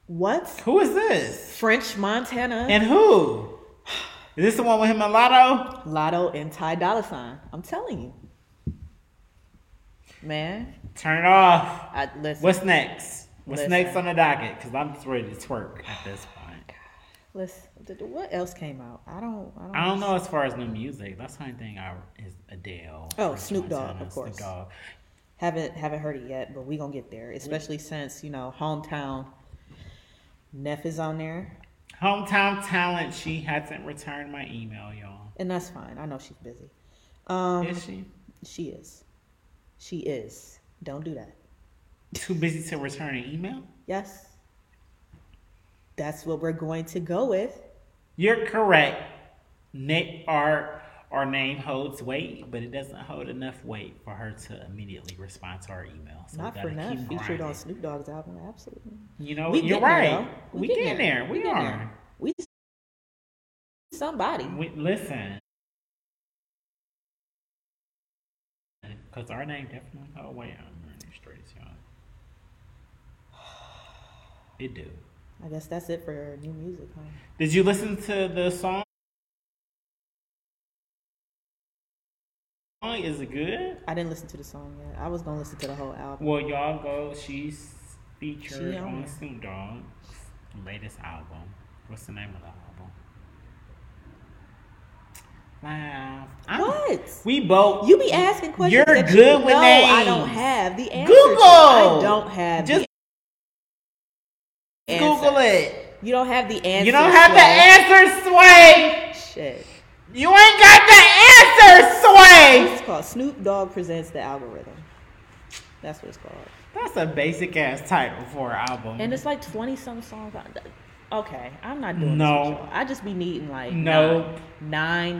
What? Who is this? French Montana. And who? Is this the one with him and Lotto? Lotto and Ty Dolla Sign. I'm telling you, man. Turn it off. I, listen, What's next? What's listen. next on the docket? Cause I'm just ready to twerk at this point. Let's. What else came out? I don't. I don't, I don't know as far as new music. That's the only thing I is Adele. Oh, Snoop Dogg, of course. Snoop Dogg. Haven't haven't heard it yet, but we gonna get there. Especially since you know hometown. Neff is on there. Hometown talent. She hasn't returned my email, y'all. And that's fine. I know she's busy. Um, is she? She is. She is. Don't do that. Too busy to return an email? Yes. That's what we're going to go with. You're correct. Nick, our, our name holds weight, but it doesn't hold enough weight for her to immediately respond to our email. So Not for enough. Featured on Snoop Dogg's album, absolutely. You know, we you're right. There, we we getting there. there. We, we are. There. We somebody. We, listen. Because our name definitely holds weight on the streets, y'all. It do. I guess that's it for new music, huh? Did you listen to the song? Is it good? I didn't listen to the song yet. I was going to listen to the whole album. Well, y'all go. She's featured she on Snoop Dogg's latest album. What's the name of the album? Wow. I'm, what? We both. You be asking questions. You're that good you with know names. I don't have the answer. Google. I don't have Just the Answer. Google it. You don't have the answer. You don't have sway. the answer, Sway. Shit. You ain't got the answer, Sway. It's called Snoop Dogg Presents the Algorithm. That's what it's called. That's a basic ass title for an album. And it's like twenty some songs. okay, I'm not doing no. this with y'all. I just be needing like no. nine,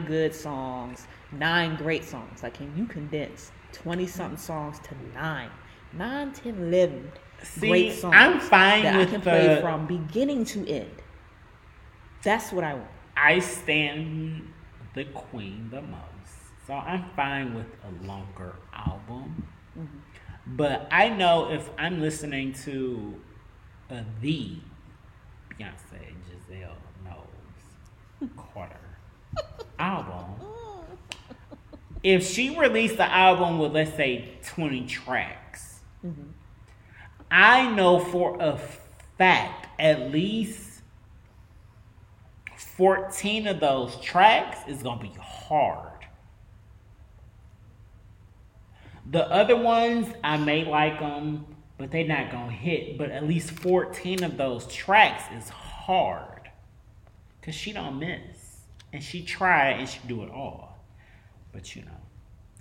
nine good songs, nine great songs. Like, can you condense twenty-something songs to nine? Nine, ten, eleven See, great songs I'm fine that with I can the... play from beginning to end. That's what I want. I stand the queen the most. So I'm fine with a longer album. Mm-hmm. But I know if I'm listening to a the Beyonce, Giselle Knowles Carter album, if she released the album with, let's say, twenty tracks, mm-hmm. I know for a fact at least fourteen of those tracks is going to be hard. The other ones, I may like them, but they're not going to hit. But at least fourteen of those tracks is hard. Because she don't miss. And she try and she do it all. But, you know,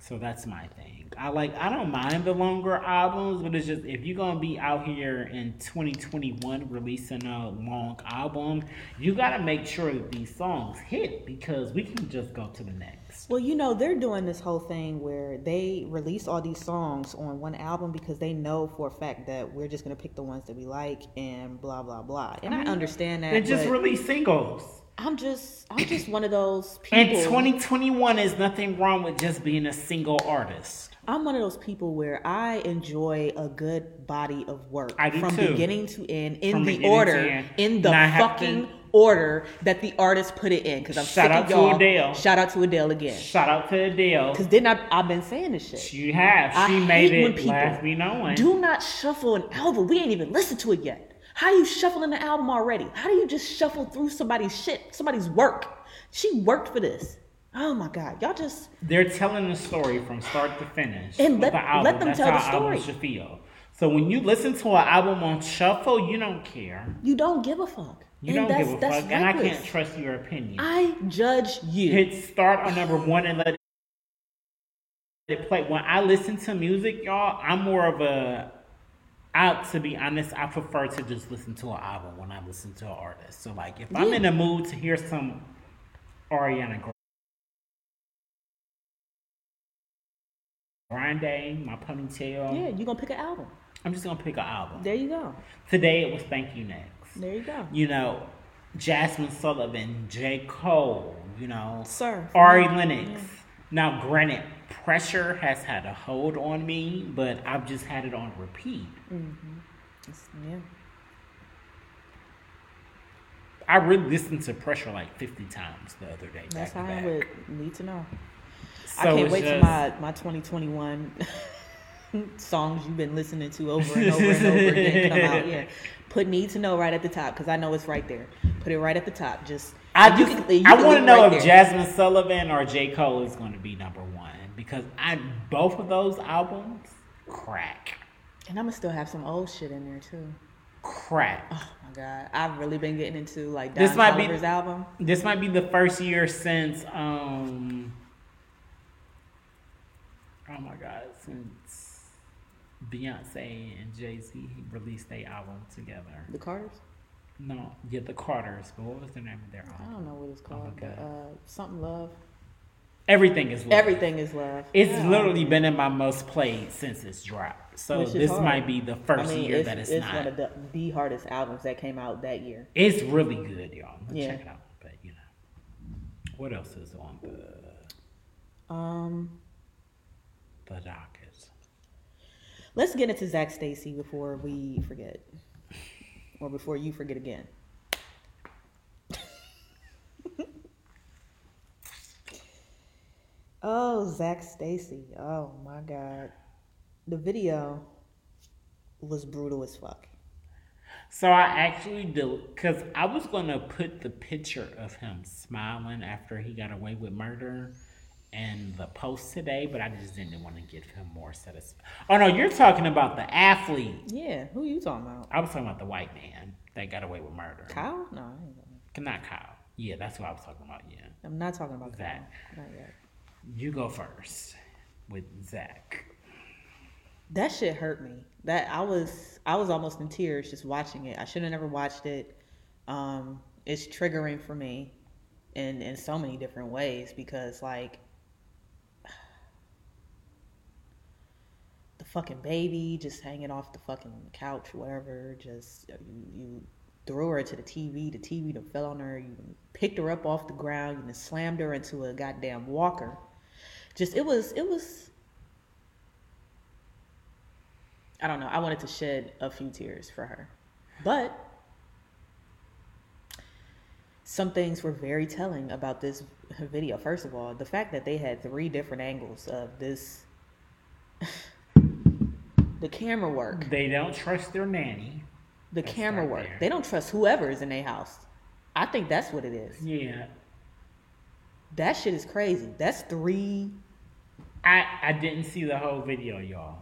so that's my thing. I like, I don't mind the longer albums, but it's just, if you're going to be out here in twenty twenty-one releasing a long album, you got to make sure that these songs hit, because we can just go to the next. Well, you know, they're doing this whole thing where they release all these songs on one album because they know for a fact that we're just going to pick the ones that we like and blah, blah, blah. And I, mean, I understand that. They just release singles. I'm just, I'm just one of those people. And twenty twenty-one is nothing wrong with just being a single artist. I'm one of those people where I enjoy a good body of work I do from too. beginning to end, in from the order, in the Not fucking to... order that the artist put it in. Because I'm shout sick out of y'all. to Adele. Shout out to Adele again. Shout out to Adele. Because then I, I've been saying this shit. You have. She I made hate it. When people last we know do not shuffle an album. We ain't even listened to it yet. How are you shuffling the album already? How do you just shuffle through somebody's shit, somebody's work? She worked for this. Oh my God, y'all just... They're telling the story from start to finish. And let, the album. let them That's tell the story. That's how albums should feel. So when you listen to an album on shuffle, you don't care. You don't give a fuck. You and don't give a fuck. Reckless. And I can't trust your opinion. I judge you. Hit start on number one and let it play. When I listen to music, y'all, I'm more of a... I, to be honest, I prefer to just listen to an album when I listen to an artist. So, like, if yeah. I'm in a mood to hear some Ariana Grande, my ponytail. Yeah, you're going to pick an album. I'm just going to pick an album. There you go. Today it was Thank You Next. There you go. You know, Jasmine Sullivan, J. Cole, you know. Sir. Ari Lennox. Yeah. Now, granted, pressure has had a hold on me, but I've just had it on repeat. Mm-hmm. It's, yeah. I really listened to Pressure like fifty times the other day. That's how I would need to know. So I can't wait just... till my, my twenty twenty-one songs you've been listening to over and over and over again come out. Yeah. Put Need to Know right at the top, because I know it's right there. Put it right at the top. Just I just, you can, you I want to know right if there. Jasmine Sullivan or J. Cole is going to be number one, because I both of those albums crack. And I'm gonna still have some old shit in there too. Crack. Oh my God, I've really been getting into like Don Toliver's album. This might be the first year since um. Oh my God, since. Beyonce and Jay-Z released their album together. The Carters? No, yeah, the Carters. But what was the name of their album? I don't know what it's called. Oh, but, uh, something Love. Everything is love. Everything is love. It's yeah. literally been in my most played since it's dropped. So this hard. might be the first I mean, year it's, that it's, it's not. It's one of the, the hardest albums that came out that year. It's really good, y'all. Yeah. Check it out. But you know, what else is on the um the docket? Let's get into Zach Stacy before we forget. Or before you forget again. Oh, Zach Stacy. Oh, my God. The video was brutal as fuck. So I actually do, because I was going to put the picture of him smiling after he got away with murder and the post today, but I just didn't want to give him more satisfaction. Oh, no, you're talking about the athlete. Yeah, who are you talking about? I was talking about the white man that got away with murder. Kyle? No, I ain't talking. Not Kyle. Yeah, that's what I was talking about, yeah. I'm not talking about that. Not yet. You go first with Zach. That shit hurt me. That I was I was almost in tears just watching it. I should have never watched it. um, it's triggering for me in, in so many different ways, because like the fucking baby just hanging off the fucking couch, whatever, just you, you threw her to the T V, the T V done fell on her, you picked her up off the ground, you done slammed her into a goddamn walker. Just, it was, it was, I don't know. I wanted to shed a few tears for her, but some things were very telling about this video. First of all, the fact that they had three different angles of this, the camera work. They don't trust their nanny. The that's camera work. There. They don't trust whoever is in their house. I think that's what it is. Yeah. That shit is crazy. That's three. I, I didn't see the whole video, y'all.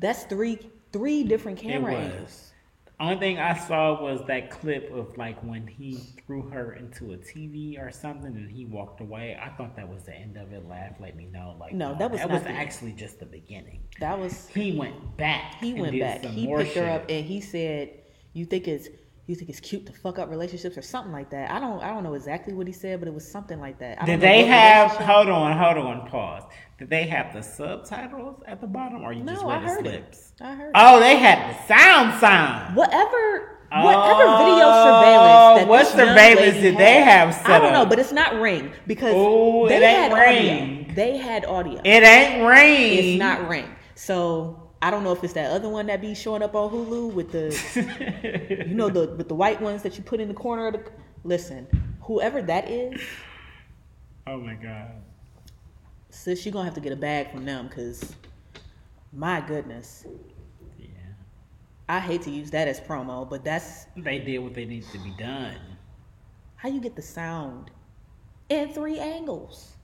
That's three three different camera angles. Only thing I saw was that clip of like when he threw her into a T V or something and he walked away. I thought that was the end of it. Laugh, let me know. Like no, no that was that was the, actually just the beginning. That was he went back. He went back. He picked her up and he said, "You think it's you think it's cute to fuck up relationships or something like that." I don't I don't know exactly what he said, but it was something like that. I don't Did they have? Hold on, hold on, pause. Did they have the subtitles at the bottom, or you no, just read the slips? It. I heard. Oh, it. They had the sound sign. Whatever, whatever oh, video surveillance. That what surveillance did had, they have set up? I don't know, but it's not Ring because Ooh, they it ain't had Ring. Audio. They had audio. It ain't Ring. It's not Ring. So I don't know if it's that other one that be showing up on Hulu with the, you know, the with the white ones that you put in the corner of the. Listen, whoever that is. Oh my God. Sis, you're going to have to get a bag from them because, my goodness. Yeah. I hate to use that as promo, but that's... They did what they needed to be done. How you get the sound in three angles?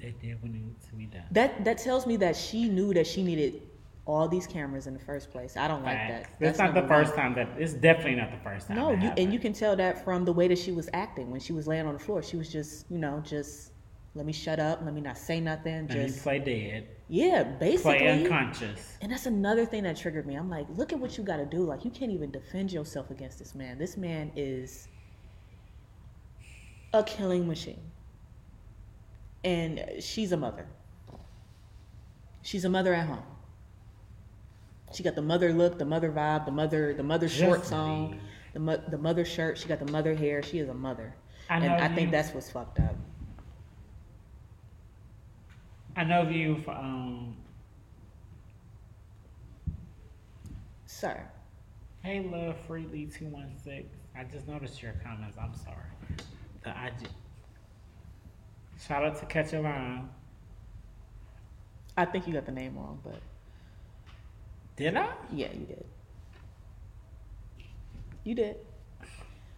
They did what needed to be done. That that tells me that she knew that she needed all these cameras in the first place. I don't like right. that. That's, that's not the first time that... It's definitely not the first time. No, you, and you can tell that from the way that she was acting when she was laying on the floor. She was just, you know, just... Let me shut up. Let me not say nothing. Let just play dead. Yeah, basically. Play unconscious. And that's another thing that triggered me. I'm like, look at what you got to do. Like, you can't even defend yourself against this man. This man is a killing machine. And she's a mother. She's a mother at home. She got the mother look, the mother vibe, the mother, the mother shorts on, the mo- the mother shirt. She got the mother hair. She is a mother. I know and I you. think that's what's fucked up. I know you've, um... Sir. Hey, love, freely two one six. I just noticed your comments. I'm sorry. The I G. Shout out to Catch a Line. I think you got the name wrong, but... Did I? Yeah, you did. You did.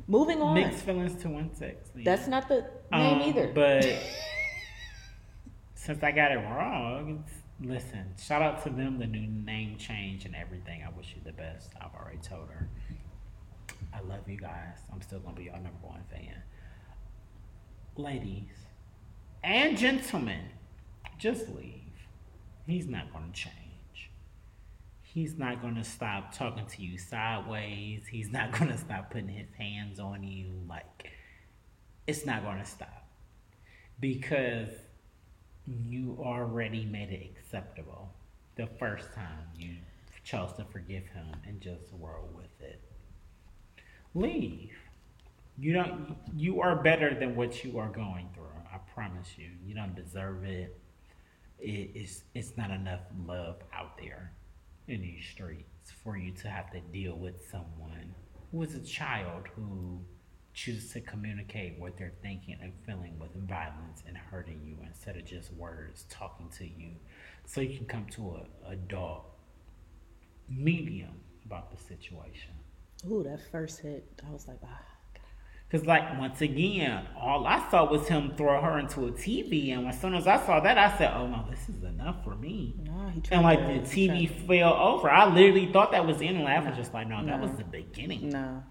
Moving on. Mixed Feelings two one six. That's not the name um, either. But... Since I got it wrong, listen, shout out to them, the new name change and everything. I wish you the best. I've already told her. I love you guys. I'm still going to be your number one fan. Ladies and gentlemen, just leave. He's not going to change. He's not going to stop talking to you sideways. He's not going to stop putting his hands on you. Like, it's not going to stop. Because... You already made it acceptable the first time you chose to forgive him and just roll with it. Leave. You don't. You are better than what you are going through. I promise you. You don't deserve it. it it's, it's not enough love out there in these streets for you to have to deal with someone who is a child who... choose to communicate what they're thinking and feeling with violence and hurting you instead of just words talking to you, so you can come to a adult medium about the situation. Ooh, that first hit, I was like, ah. Because, like, once again, all I saw was him throw her into a T V, and as soon as I saw that, I said, oh, no, this is enough for me. Nah, he and, like, to, the T V to... fell over. I literally thought that was in, and I was just like, no, no, that was the beginning. No.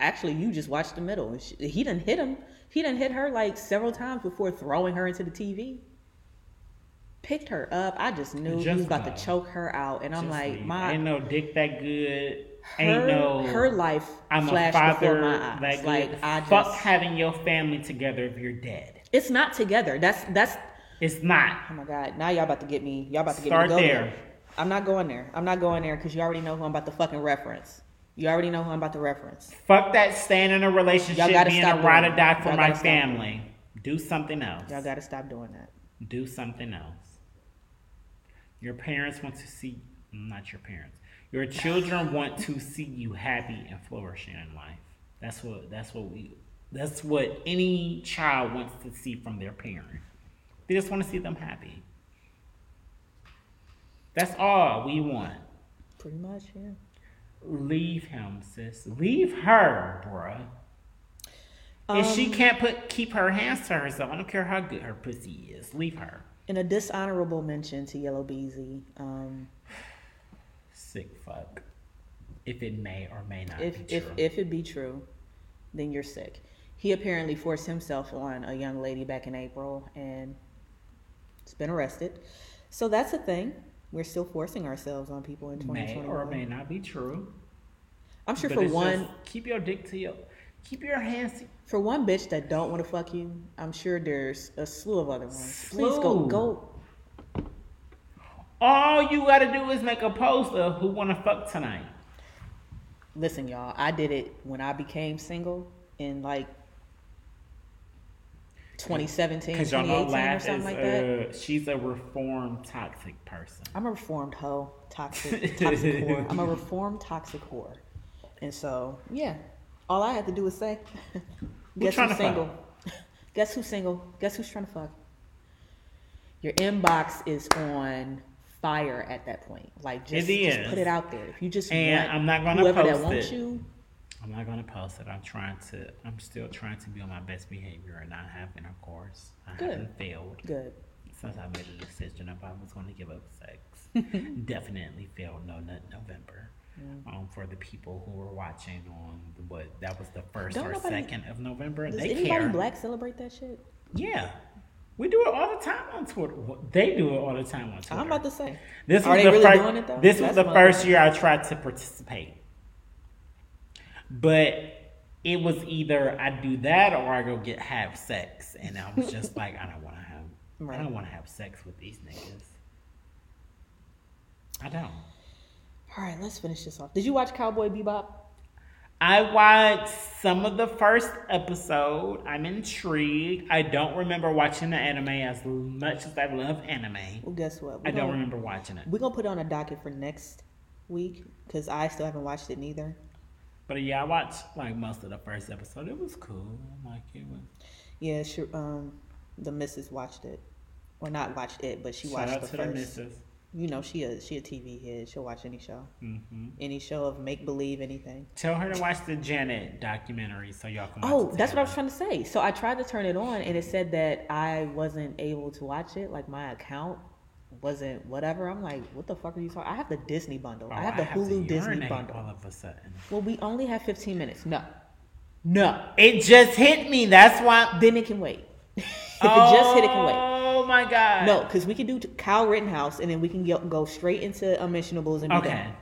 Actually, you just watched the middle. She, he done hit him. He done hit her like several times before throwing her into the T V. picked her up. I just knew just he was about know. to choke her out. And I'm just like, my ain't no dick that good. Her, ain't no her life I'm flashed a father before my eyes. That like good. I just fuck having your family together if you're dead. It's not together. That's that's it's not. Oh my God. Now y'all about to get me. Y'all about to get Start me to go there. there. I'm not going there. I'm not going there because you already know who I'm about to fucking reference. You already know who I'm about to reference. Fuck that staying in a relationship, being a ride or die for my family. Do something else. Y'all gotta stop doing that. Do something else. Your parents want to see, not your parents. Your children want to see you happy and flourishing in life. That's what. That's what we. That's what any child wants to see from their parent. They just want to see them happy. That's all we want. Pretty much, yeah. Leave him, sis. Leave her, bruh. Um, if she can't put keep her hands to herself, I don't care how good her pussy is. Leave her. And a dishonorable mention to Yellow Beezy. Um, Sick fuck. If it may or may not if, be true. If, if it be true, then you're sick. He apparently forced himself on a young lady back in April and has been arrested. So that's a thing. We're still forcing ourselves on people in twenty twenty-one. May or may not be true. I'm sure but for one... Just, keep your dick to your... Keep your hands... For one bitch that don't want to fuck you, I'm sure there's a slew of other ones. Slew. Please go... go. All you got to do is make a post of who want to fuck tonight. Listen, y'all. I did it when I became single in like... twenty seventeen, twenty eighteen or something like that. Uh, she's a reformed toxic person. I'm a reformed hoe. Toxic. Toxic whore. I'm a reformed toxic whore. And so, yeah. All I had to do was say, guess who's single? Guess who's single? Guess who's trying to fuck? Your inbox is on fire at that point. Like, just, it just put it out there. If you just and want I'm not gonna whoever post that wants it. you. I'm not going to post it. I'm trying to, I'm still trying to be on my best behavior and not have intercourse. I Good. haven't failed. Good. Since I made a decision if I was going to give up sex. Definitely failed no nut November. Yeah. Um, for the people who were watching on what, that was the first Don't or nobody, second of November. Does they anybody care. Black celebrate that shit? Yeah. We do it all the time on Twitter. They do it all the time on Twitter. I'm about to say. This Are was they the really first, doing it though? This That's was the first year I tried to participate. But it was either I do that or I go get have sex, and I was just like, I don't want to have, right. I don't want to have sex with these niggas. I don't. All right, let's finish this off. Did you watch Cowboy Bebop? I watched some of the first episode. I'm intrigued. I don't remember watching the anime as much as I love anime. Well, guess what? We're I gonna, don't remember watching it. We're gonna put it on a docket for next week because I still haven't watched it neither. But yeah, I watched like most of the first episode. It was cool. Like it was. Yeah, she, um, the missus watched it, or well, not watched it, but she watched Shout out the to first. The missus. You know, she a she a T V head. She'll watch any show, mm-hmm. any show of make believe anything. Tell her to watch the Janet documentary so y'all can. Watch oh, that's what I was trying to say. So I tried to turn it on, and it said that I wasn't able to watch it. Like my account wasn't whatever. I'm like, what the fuck are you talking? I have the Disney bundle. Oh, I have the I have Hulu Disney bundle. All of a sudden. Well, we only have fifteen minutes. No, no. It just hit me. That's why. Then it can wait. If oh, it just hit, it can wait. Oh my God. No, because we can do Kyle Rittenhouse, and then we can get, go straight into Unmentionables and be okay. Done.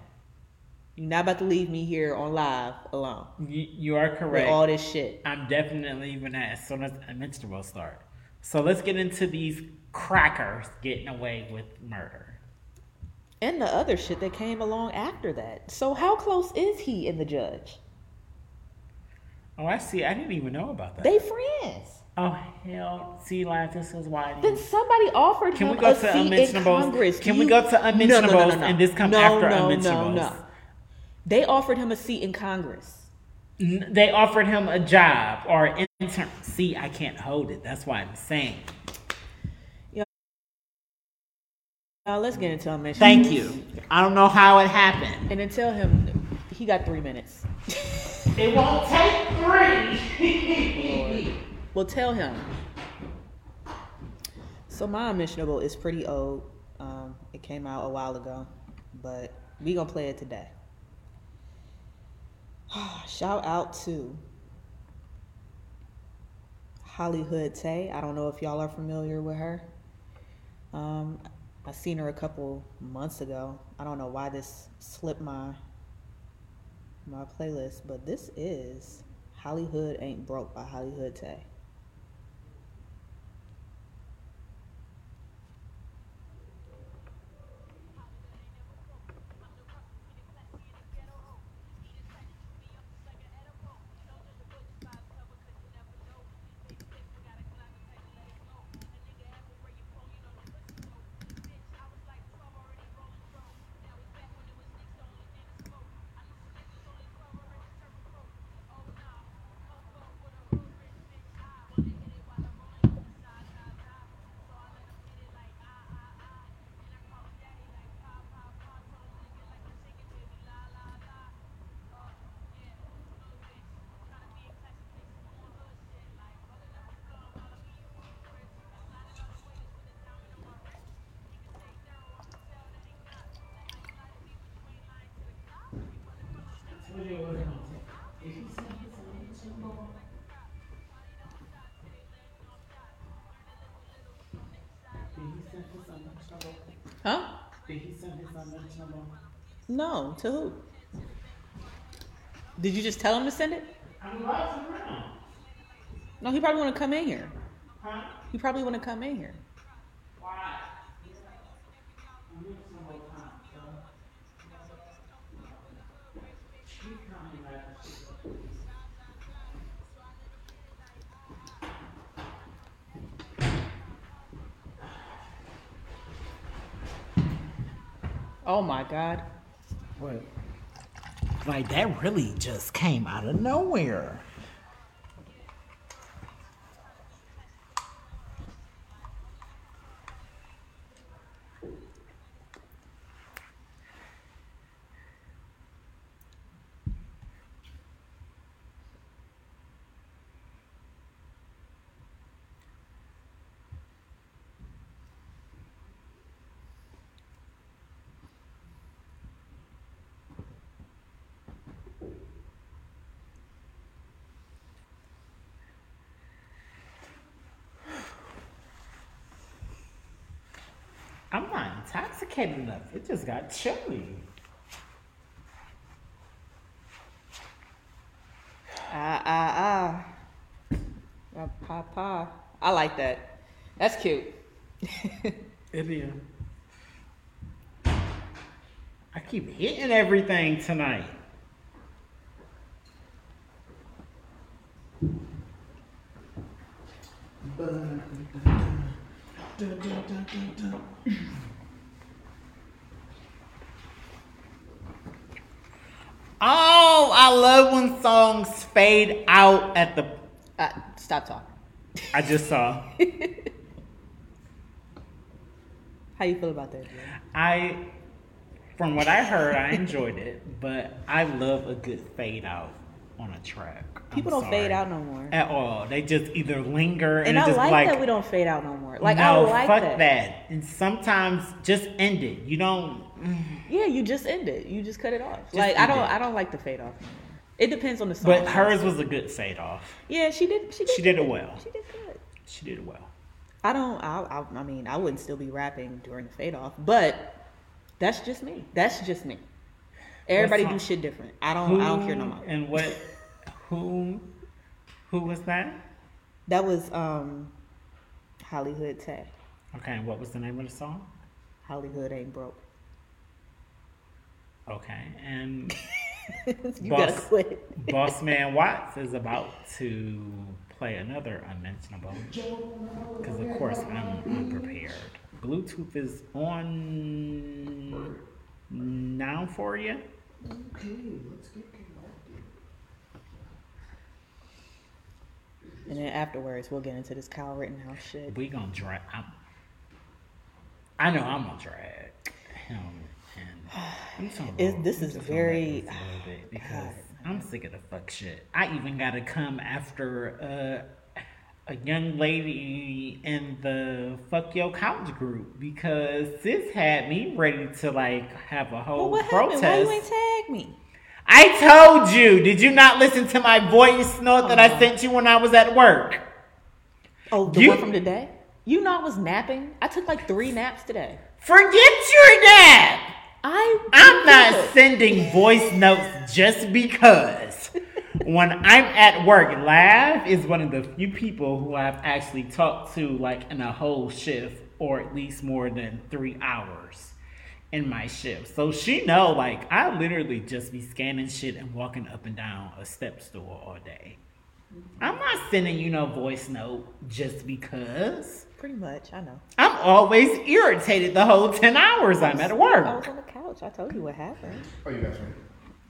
You're not about to leave me here on live alone. You, you are correct. With all this shit. I'm definitely leaving that as soon as Unmentionables start. So let's get into these. Crackers getting away with murder. And the other shit that came along after that. So how close is he and the judge? Oh, I see. I didn't even know about that. They friends. Oh, hell. See, like, this is why. Then somebody offered Can him we go a to seat in Congress. Can you... we go to Unmentionables no, no, no, no, no. and this come no, after no, Unmentionables? No, no, They offered him a seat in Congress. N- they offered him a job or an intern. See, I can't hold it. That's why I'm saying. Uh, let's get into Unmentionables. Thank you. I don't know how it happened. And then tell him he got three minutes. It won't take three. Well, tell him. So my Unmentionable is pretty old. Um, it came out a while ago, but we gonna play it today. Shout out to Hollywood Tay. I don't know if y'all are familiar with her. Um, I seen her a couple months ago. I don't know why this slipped my my playlist, but this is Hollywood Ain't Broke by Hollywood Tay. Huh? Did he send his number? No, to who? Did you just tell him to send it? I'm lost around. No, he probably want to come in here. Huh? He probably want to come in here. Why? Oh my God. What? Like, that really just came out of nowhere. I'm not intoxicated enough. It just got chilly. Ah, ah, ah. Pa, pa. I like that. That's cute. It is. I keep hitting everything tonight. Dun, dun, dun, dun, dun. Oh, I love when songs fade out at the... Uh, stop talking. I just saw. How you feel about that, Jay? I, from what I heard, I enjoyed it, but I love a good fade out on a track. People I'm don't sorry. fade out no more. At all. They just either linger and, and I just like, like that we don't fade out no more. Like, no, I like fuck that. that. And sometimes just end it. You don't Yeah, you just end it. You just cut it off. Just like I don't it. I don't like the fade off anymore. It depends on the song. But hers was a good fade off. Yeah, she did she did She did it well. She did good. She did it well. I don't I I, I mean, I wouldn't still be rapping during the fade off, but that's just me. That's just me. Everybody do shit different. I don't Who I don't care no more. And what Who, who was that? That was um, Hollywood Tay. Okay, and what was the name of the song? Hollywood Ain't Broke. Okay, and you boss, gotta quit. Boss Man Watts is about to play another unmentionable because, of course, I'm unprepared. Bluetooth is on now for you. Okay, let's get going. And then afterwards, we'll get into this Kyle Rittenhouse shit. We gonna drag. I'm, I know I'm gonna drag him. And I'm it, this I'm is very. This because God, I'm sick of the fuck shit. I even gotta come after uh, a young lady in the Fuck Your Couch group because sis had me ready to like have a whole well, what protest. Happened? Why you ain't tag me? I told you. Did you not listen to my voice note that oh. I sent you when I was at work? Oh, the you, one from today? You know I was napping. I took like three naps today. Forget your dad. I I'm not sending voice notes just because. When I'm at work, Lav is one of the few people who I've actually talked to like in a whole shift or at least more than three hours in my shift. So she know like I literally just be scanning shit and walking up and down a step stool all day. I'm not sending you no voice note just because. Pretty much, I know. I'm always irritated the whole ten hours I'm at work. I was on the couch. I told you what happened. Oh, you guys ready?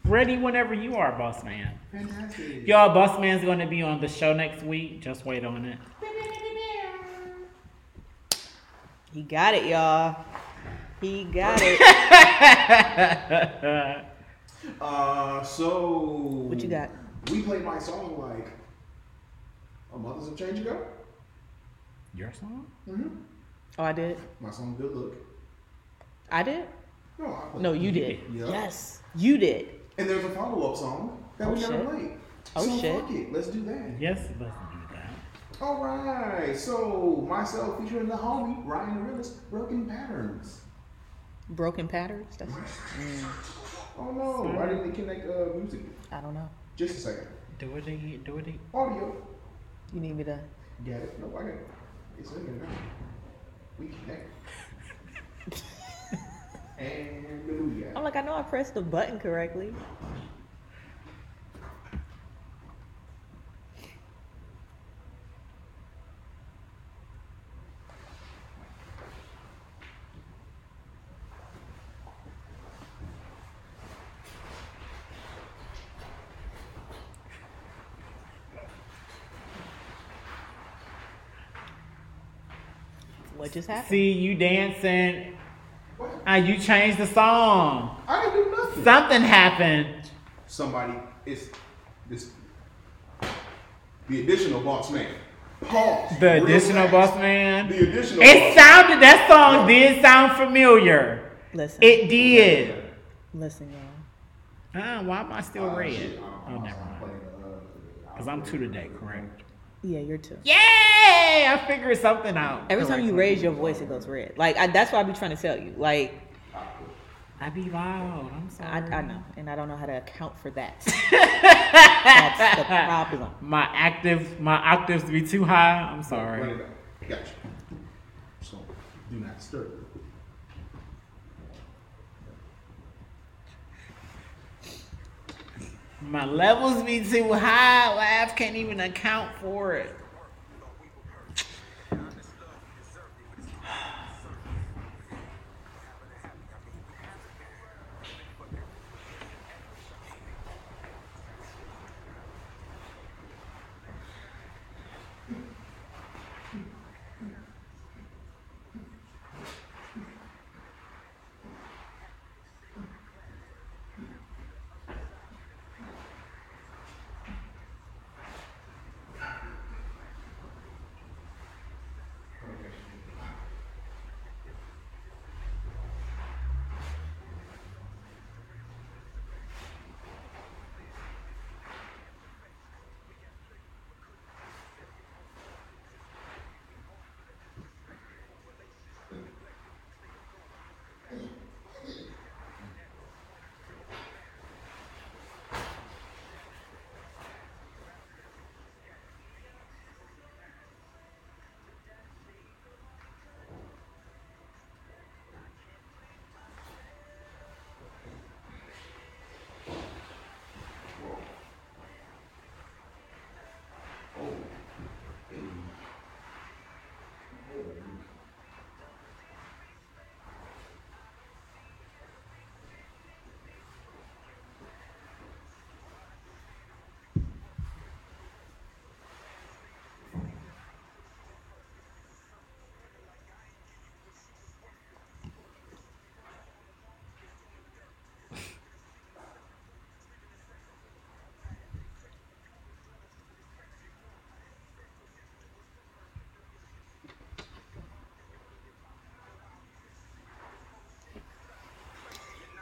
Ready whenever you are, boss man. Fantastic. Y'all, boss man's going to be on the show next week. Just wait on it. He got it, y'all. He got it. uh, so. What you got? We played my song like a month or some change ago. Your song? Mm-hmm. Oh, I did? My song, Good Look. I did? No, I played. No, you did. Yeah. Yes, you did. And there's a follow-up song that oh, we never played. Oh, so shit. Fuck it. Let's do that. Yes, let's do that. All right. So, myself featuring the homie, Ryan Arenas, Broken Patterns. Broken Patterns? That's mm. Oh, no. Sorry. Why didn't they connect uh, music? I don't know. Just a second. Do it again. Do it again. Audio. You need me to? Get it. No, I got it. It's in there. We connect. Hallelujah. I'm like, I know I pressed the button correctly. What just happened? See, you dancing. What? Uh, you changed the song. I didn't do nothing. Something happened. Somebody is this. The additional boss man. Pause. The additional boss man. The additional. It boss sounded. Man. That song did sound familiar. Listen. It did. Listen, y'all. Uh, why am I still uh, red? Shit, I oh, never mind. Because I'm two today, correct? Yeah, you're two. Yay! I figured something out. Every correctly. Time you raise your voice, it goes red. Like, I, that's what I be trying to tell you. Like, I be loud. I'm sorry. I, I know, and I don't know how to account for that. That's the problem. My active, my octaves be too high. I'm sorry. Gotcha. So do not stir. My levels be too high. Laugh can't even account for it.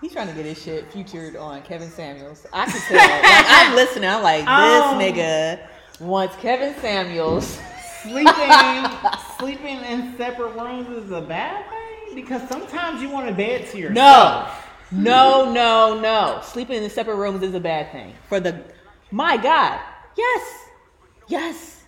He's trying to get his shit featured on Kevin Samuels. I can tell. Like, I'm listening. I'm like, this um, nigga wants Kevin Samuels. Sleeping sleeping in separate rooms is a bad thing? because sometimes you want a bed to yourself. No, no, no, no. Sleeping in separate rooms is a bad thing. For the, my God, yes, yes.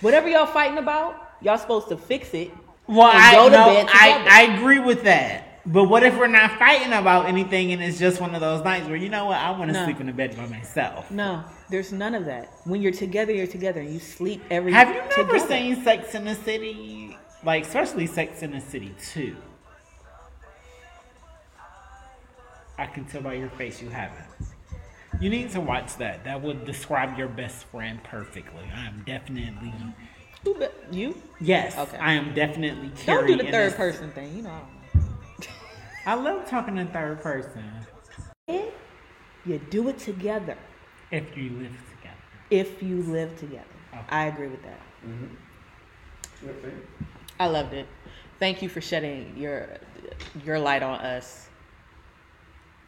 Whatever y'all fighting about, y'all supposed to fix it. Well, I go to no, bed together. I, I agree with that. But what if we're not fighting about anything and it's just one of those nights where, you know what, I want to no. sleep in the bed by myself? No, there's none of that. When you're together, you're together. You sleep every Have you never together. seen Sex in the City? Like, especially Sex in the City two. I can tell by your face you haven't. You need to watch that. That would describe your best friend perfectly. I am definitely... Who be- you? Yes. Okay. I am definitely Carrie. Don't do the third this- person thing. You know I don't know. I love talking in third person. It, you do it together. If you live together. If you live together. Okay. I agree with that. Mm-hmm. Okay. I loved it. Thank you for shedding your your light on us.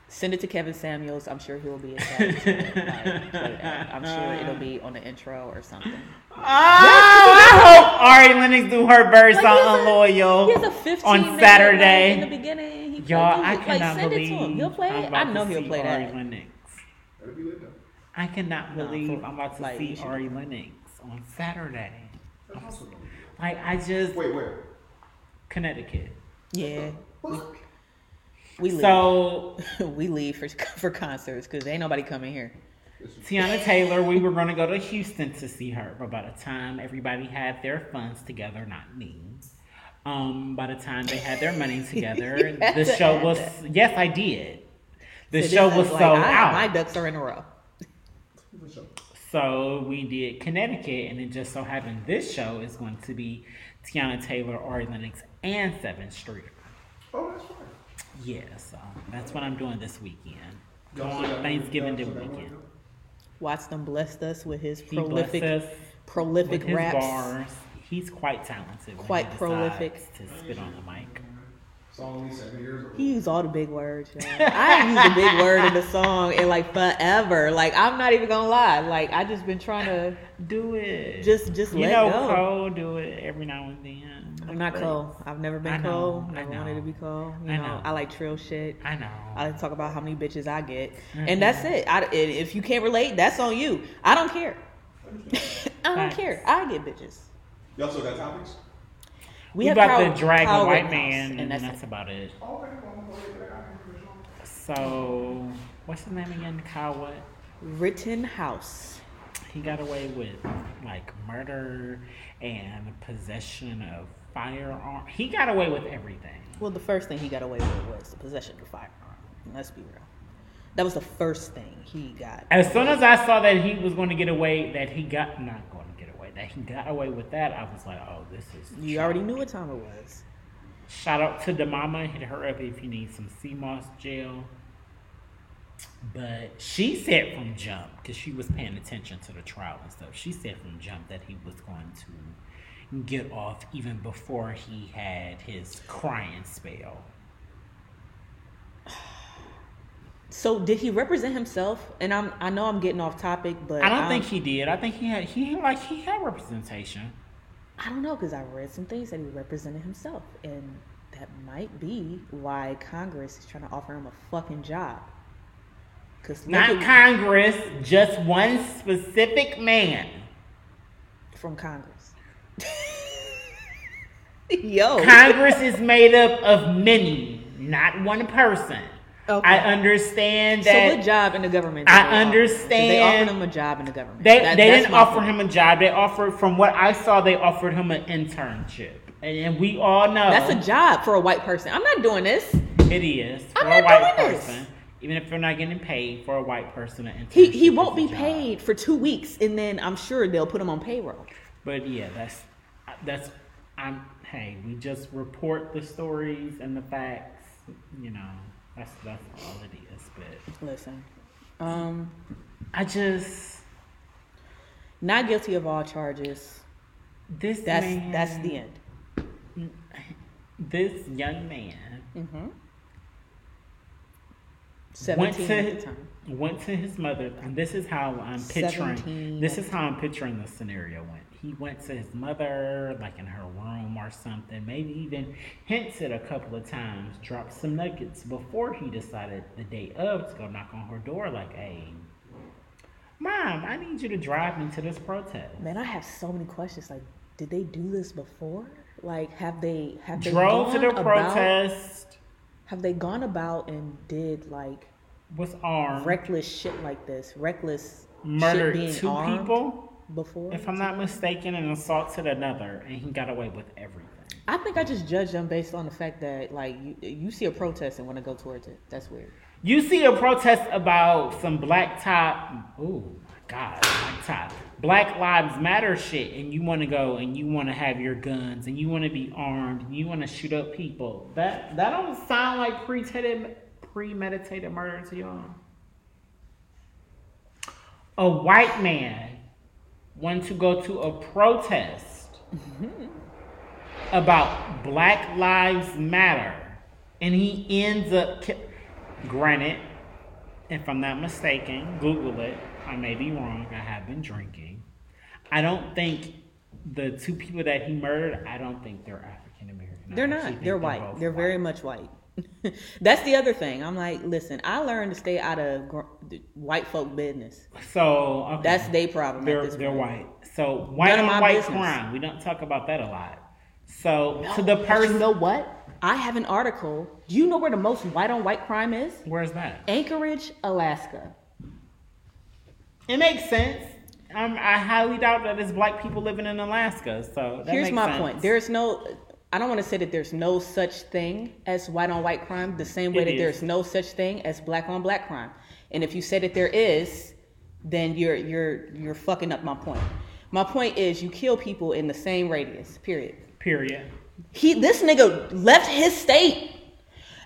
Send it to Kevin Samuels. I'm sure he'll be excited. like, I'm sure it'll be on the intro or something. Oh, I hope Ari Lennox do her verse like on Unloyal. He has a fifteen on Saturday in the beginning. Y'all, I cannot like, believe. Send it to him. He'll play it. I know he'll play Ari that. Lennox. I cannot believe no, I'm about to like, see Ari Lennox on Saturday. Awesome. Like I just. Wait, where? Connecticut. Yeah. What? We leave. So we leave for for concerts because ain't nobody coming here. Teyana Taylor. We were going to go to Houston to see her, but by the time everybody had their funds together, not me. Um, by the time they had their money together, the to show was, that. yes, I did. The so show was like, sold I, out. My ducks are in a row. So we did Connecticut, and it just so happened this show is going to be Teyana Taylor, Ari Lennox, and seventh Street. Oh, that's right. Yeah, so that's what I'm doing this weekend. Go on Thanksgiving Day weekend. Watson blessed us with his he prolific, prolific with raps. His bars. He's quite talented. Quite prolific. To spit on the mic. He used all the big words. Y'all. I haven't used a big word in the song in like forever. Like I'm not even gonna lie. Like I just been trying to do it. Just, just you let know, go. You know, Cole do it every now and then. I'm not Cole. I've never been I know, Cole. I never know. wanted to be Cole. You I know, know. I like trill shit. I know. I like to talk about how many bitches I get, mm-hmm. and that's it. I, if you can't relate, that's on you. I don't care. I don't Thanks. care. I get bitches. Y'all still got topics? We, we have about Carl, the drag Carl a white man, and, and that's, that's it. about it. So, what's his name again? Kyle what? Rittenhouse. He got away with, like, murder and possession of firearms. He got away with everything. Well, the first thing he got away with was the possession of firearms. Let's be real. That was the first thing he got. As soon as I saw that he was going to get away, that he got not going to. That he got away with that, I was like, oh, this is... You true. already knew what time it was. Shout out to the mama. Hit her up if you need some C M O S gel. But she said from jump, because she was paying attention to the trial and stuff, she said from jump that he was going to get off even before he had his crying spell. So did he represent himself? And I'm I know I'm getting off topic, but I don't um, think he did. I think he had he like he had representation. I don't know because I read some things that he represented himself, and that might be why Congress is trying to offer him a fucking job. Cause not at, Congress, just one specific man from Congress. Yo, Congress is made up of many, not one person. Okay. I understand that. So, what job in the government? I understand. They offered him a job in the government. They, that, they didn't offer point. him a job. They offered, from what I saw, they offered him an internship. And, and we all know. That's a job for a white person. I'm not doing this. It is. For I'm not a white doing person, this. Even if they're not getting paid, for a white person, an internship. He, he won't be paid for two weeks, and then I'm sure they'll put him on payroll. But yeah, that's. that's I'm. Hey, we just report the stories and the facts, you know. That's, that's all it is, but... Listen, um, I just... Not guilty of all charges. This that's, man... That's the end. This young man... Mm-hmm. seventeen went to, at the time. Went to his mother, and this is how I'm picturing. seventeen This is how I'm picturing the scenario went. He went to his mother, like in her room or something. Maybe even hinted a couple of times, dropped some nuggets before he decided the day of to go knock on her door. Like, hey, mom, I need you to drive me to this protest. Man, I have so many questions. Like, did they do this before? Like, have they have they drove to the protest? About, have they gone about and did like was armed reckless shit like this? Reckless murdered shit being two armed? people. Before, if I'm not mistaken, an assaulted another, and he got away with everything. I think I just judged them based on the fact that, like, you, you see a protest and want to go towards it. That's weird. You see a protest about some black top, ooh, my God, black top, Black Lives Matter shit, and you want to go and you want to have your guns and you want to be armed and you want to shoot up people. That that don't sound like premeditated premeditated murder to y'all. A white man. Want to go to a protest mm-hmm. about Black Lives Matter, and he ends up. Ki- Granted, if I'm not mistaken, Google it. I may be wrong. I have been drinking. I don't think the two people that he murdered. I don't think they're African American. They're not. They're white. They're, they're white. Very much white. That's the other thing. I'm like, listen, I learned to stay out of gr- white folk business. So okay. That's their problem. They're, at this they're white. So white on white business. Crime. We don't talk about that a lot. So no, to the person, you know what? I have an article. Do you know where the most white on white crime is? Where's that? Anchorage, Alaska. It makes sense. I'm, I highly doubt that it's black people living in Alaska. So that here's makes my sense. point. There's no. I don't want to say that there's no such thing as white on white crime, the same way it that is. There's no such thing as black on black crime. And if you say that there is, then you're you're you're fucking up my point. My point is you kill people in the same radius. Period. Period. He this nigga left his state,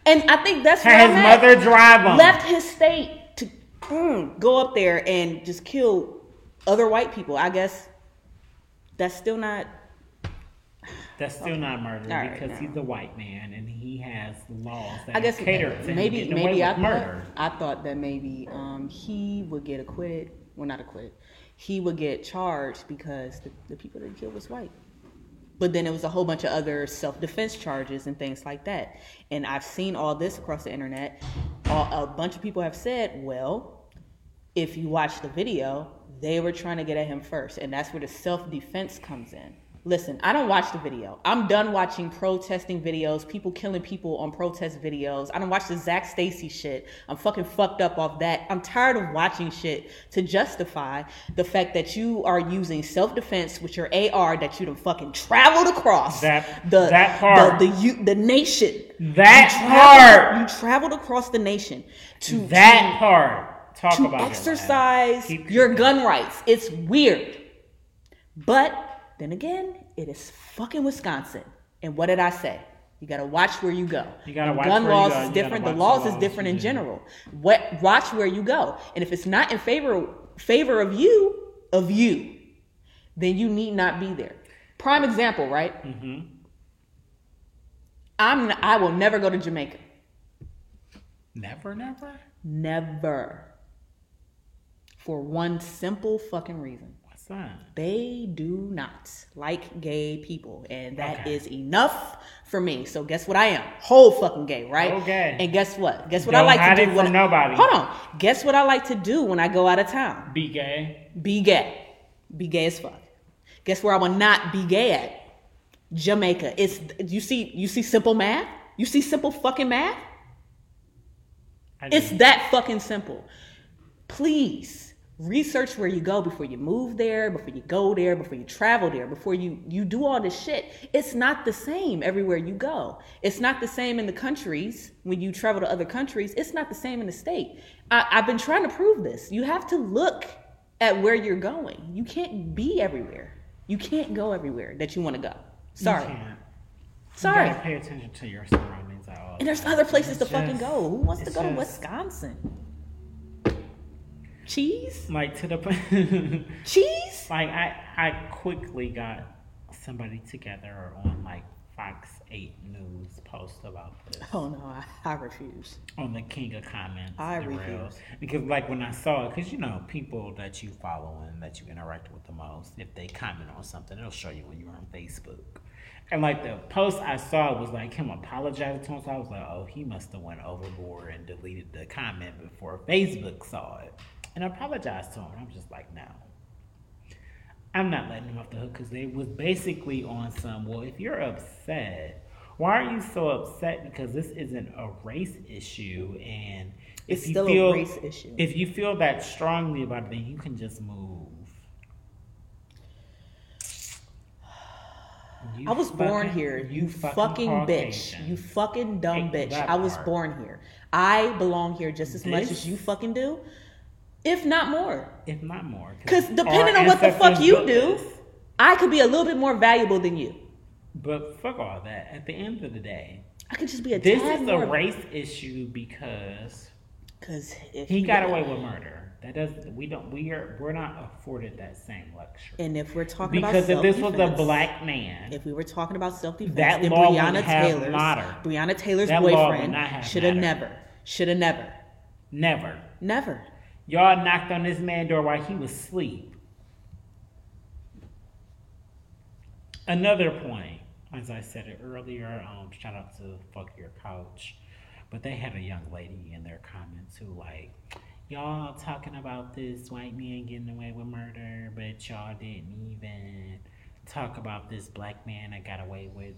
and I think that's where his I'm mother at. drive him. Left his state to mm, go up there and just kill other white people. I guess that's still not. That's still okay. not murder right, because no. he's a white man and he has laws that I guess cater to maybe, him maybe, maybe I thought, murder. I thought that maybe um, he would get acquitted. Well, not acquitted. He would get charged because the, the people that he killed was white. But then it was a whole bunch of other self-defense charges and things like that. And I've seen all this across the internet. All, a bunch of people have said, well, if you watch the video, they were trying to get at him first. And that's where the self-defense comes in. Listen, I don't watch the video. I'm done watching protesting videos, people killing people on protest videos. I don't watch the Zach Stacy shit. I'm fucking fucked up off that. I'm tired of watching shit to justify the fact that you are using self-defense with your A R that you done fucking traveled across. That, the, that part. The, the, you, the nation. That you traveled, part. You traveled across the nation. to That to, part. Talk to about exercise it, Keep, your gun rights. It's weird. But... Then again, it is fucking Wisconsin. And what did I say? You gotta watch where you go. You gotta watch gun where laws you go. Is different. The laws, the laws is different in general. What watch where you go. And if it's not in favor favor of you, of you, then you need not be there. Prime example, right? Mm-hmm. I'm I will never go to Jamaica. Never, never? Never. For one simple fucking reason. They do not like gay people, and that okay. is enough for me. So guess what? I am whole fucking gay, right? Okay. And guess what? Guess what Don't I like to do? When I, nobody. Hold on. Guess what I like to do when I go out of town? Be gay. Be gay. Be gay as fuck. Guess where I will not be gay at? Jamaica. It's you see you see simple math. You see simple fucking math. It's that fucking simple. Please. Research where you go before you move there, before you go there, before you travel there, before you, you do all this shit. It's not the same everywhere you go. It's not the same in the countries. When you travel to other countries, it's not the same in the state. I, I've been trying to prove this. You have to look at where you're going. You can't be everywhere. You can't go everywhere that you want to go. Sorry. You can't. Sorry. You gotta pay attention to your surroundings. And there's other places it's to just, fucking go. Who wants to go just, to Wisconsin? Cheese? Like to the cheese? Like I, I quickly got somebody together on like Fox eight News post about this. Oh, no, I, I refuse. On the King of Comments. I refuse. Real. Because, like, when I saw it, because, you know, people that you follow and that you interact with the most, if they comment on something, it'll show you when you're on Facebook. And, like, the post I saw was, like, him apologizing to him. So I was like, oh, he must have went overboard and deleted the comment before Facebook saw it. And I apologized to him. I'm just like, no. I'm not letting them off the hook because they was basically on some, well, if you're upset, why are you so upset? Because this isn't a race issue. And if it's you still feel, a race issue. If you feel that strongly about it, then you can just move. You I was fucking, born here. You, you fucking, fucking bitch. You fucking dumb bitch. I was part. born here. I belong here just as this? much as you fucking do. If not more. If not more. Because depending on what the fuck you do, I could be a little bit more valuable than you. But fuck all that. At the end of the day, I could just be a This is a race issue because because he got away with murder. That doesn't. We don't. We are. We're not afforded that same luxury. And if we're talking about because if this was a black man, if we were talking about self defense, that then law Breonna would have Taylor's mattered. Breonna Taylor's that boyfriend should have never. Should have never. Never. Never. Y'all knocked on this man's door while he was asleep. Another point, as I said it earlier, um, shout out to Fuck Your Couch, but they had a young lady in their comments who like, y'all talking about this white man getting away with murder, but y'all didn't even talk about this black man that got away with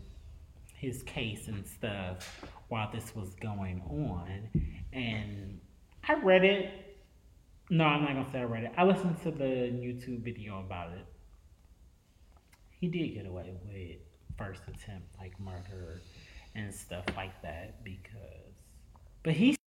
his case and stuff while this was going on. And I read it. No, I'm not going to say I read it. I listened to the YouTube video about it. He did get away with first attempt, like murder and stuff like that because... But he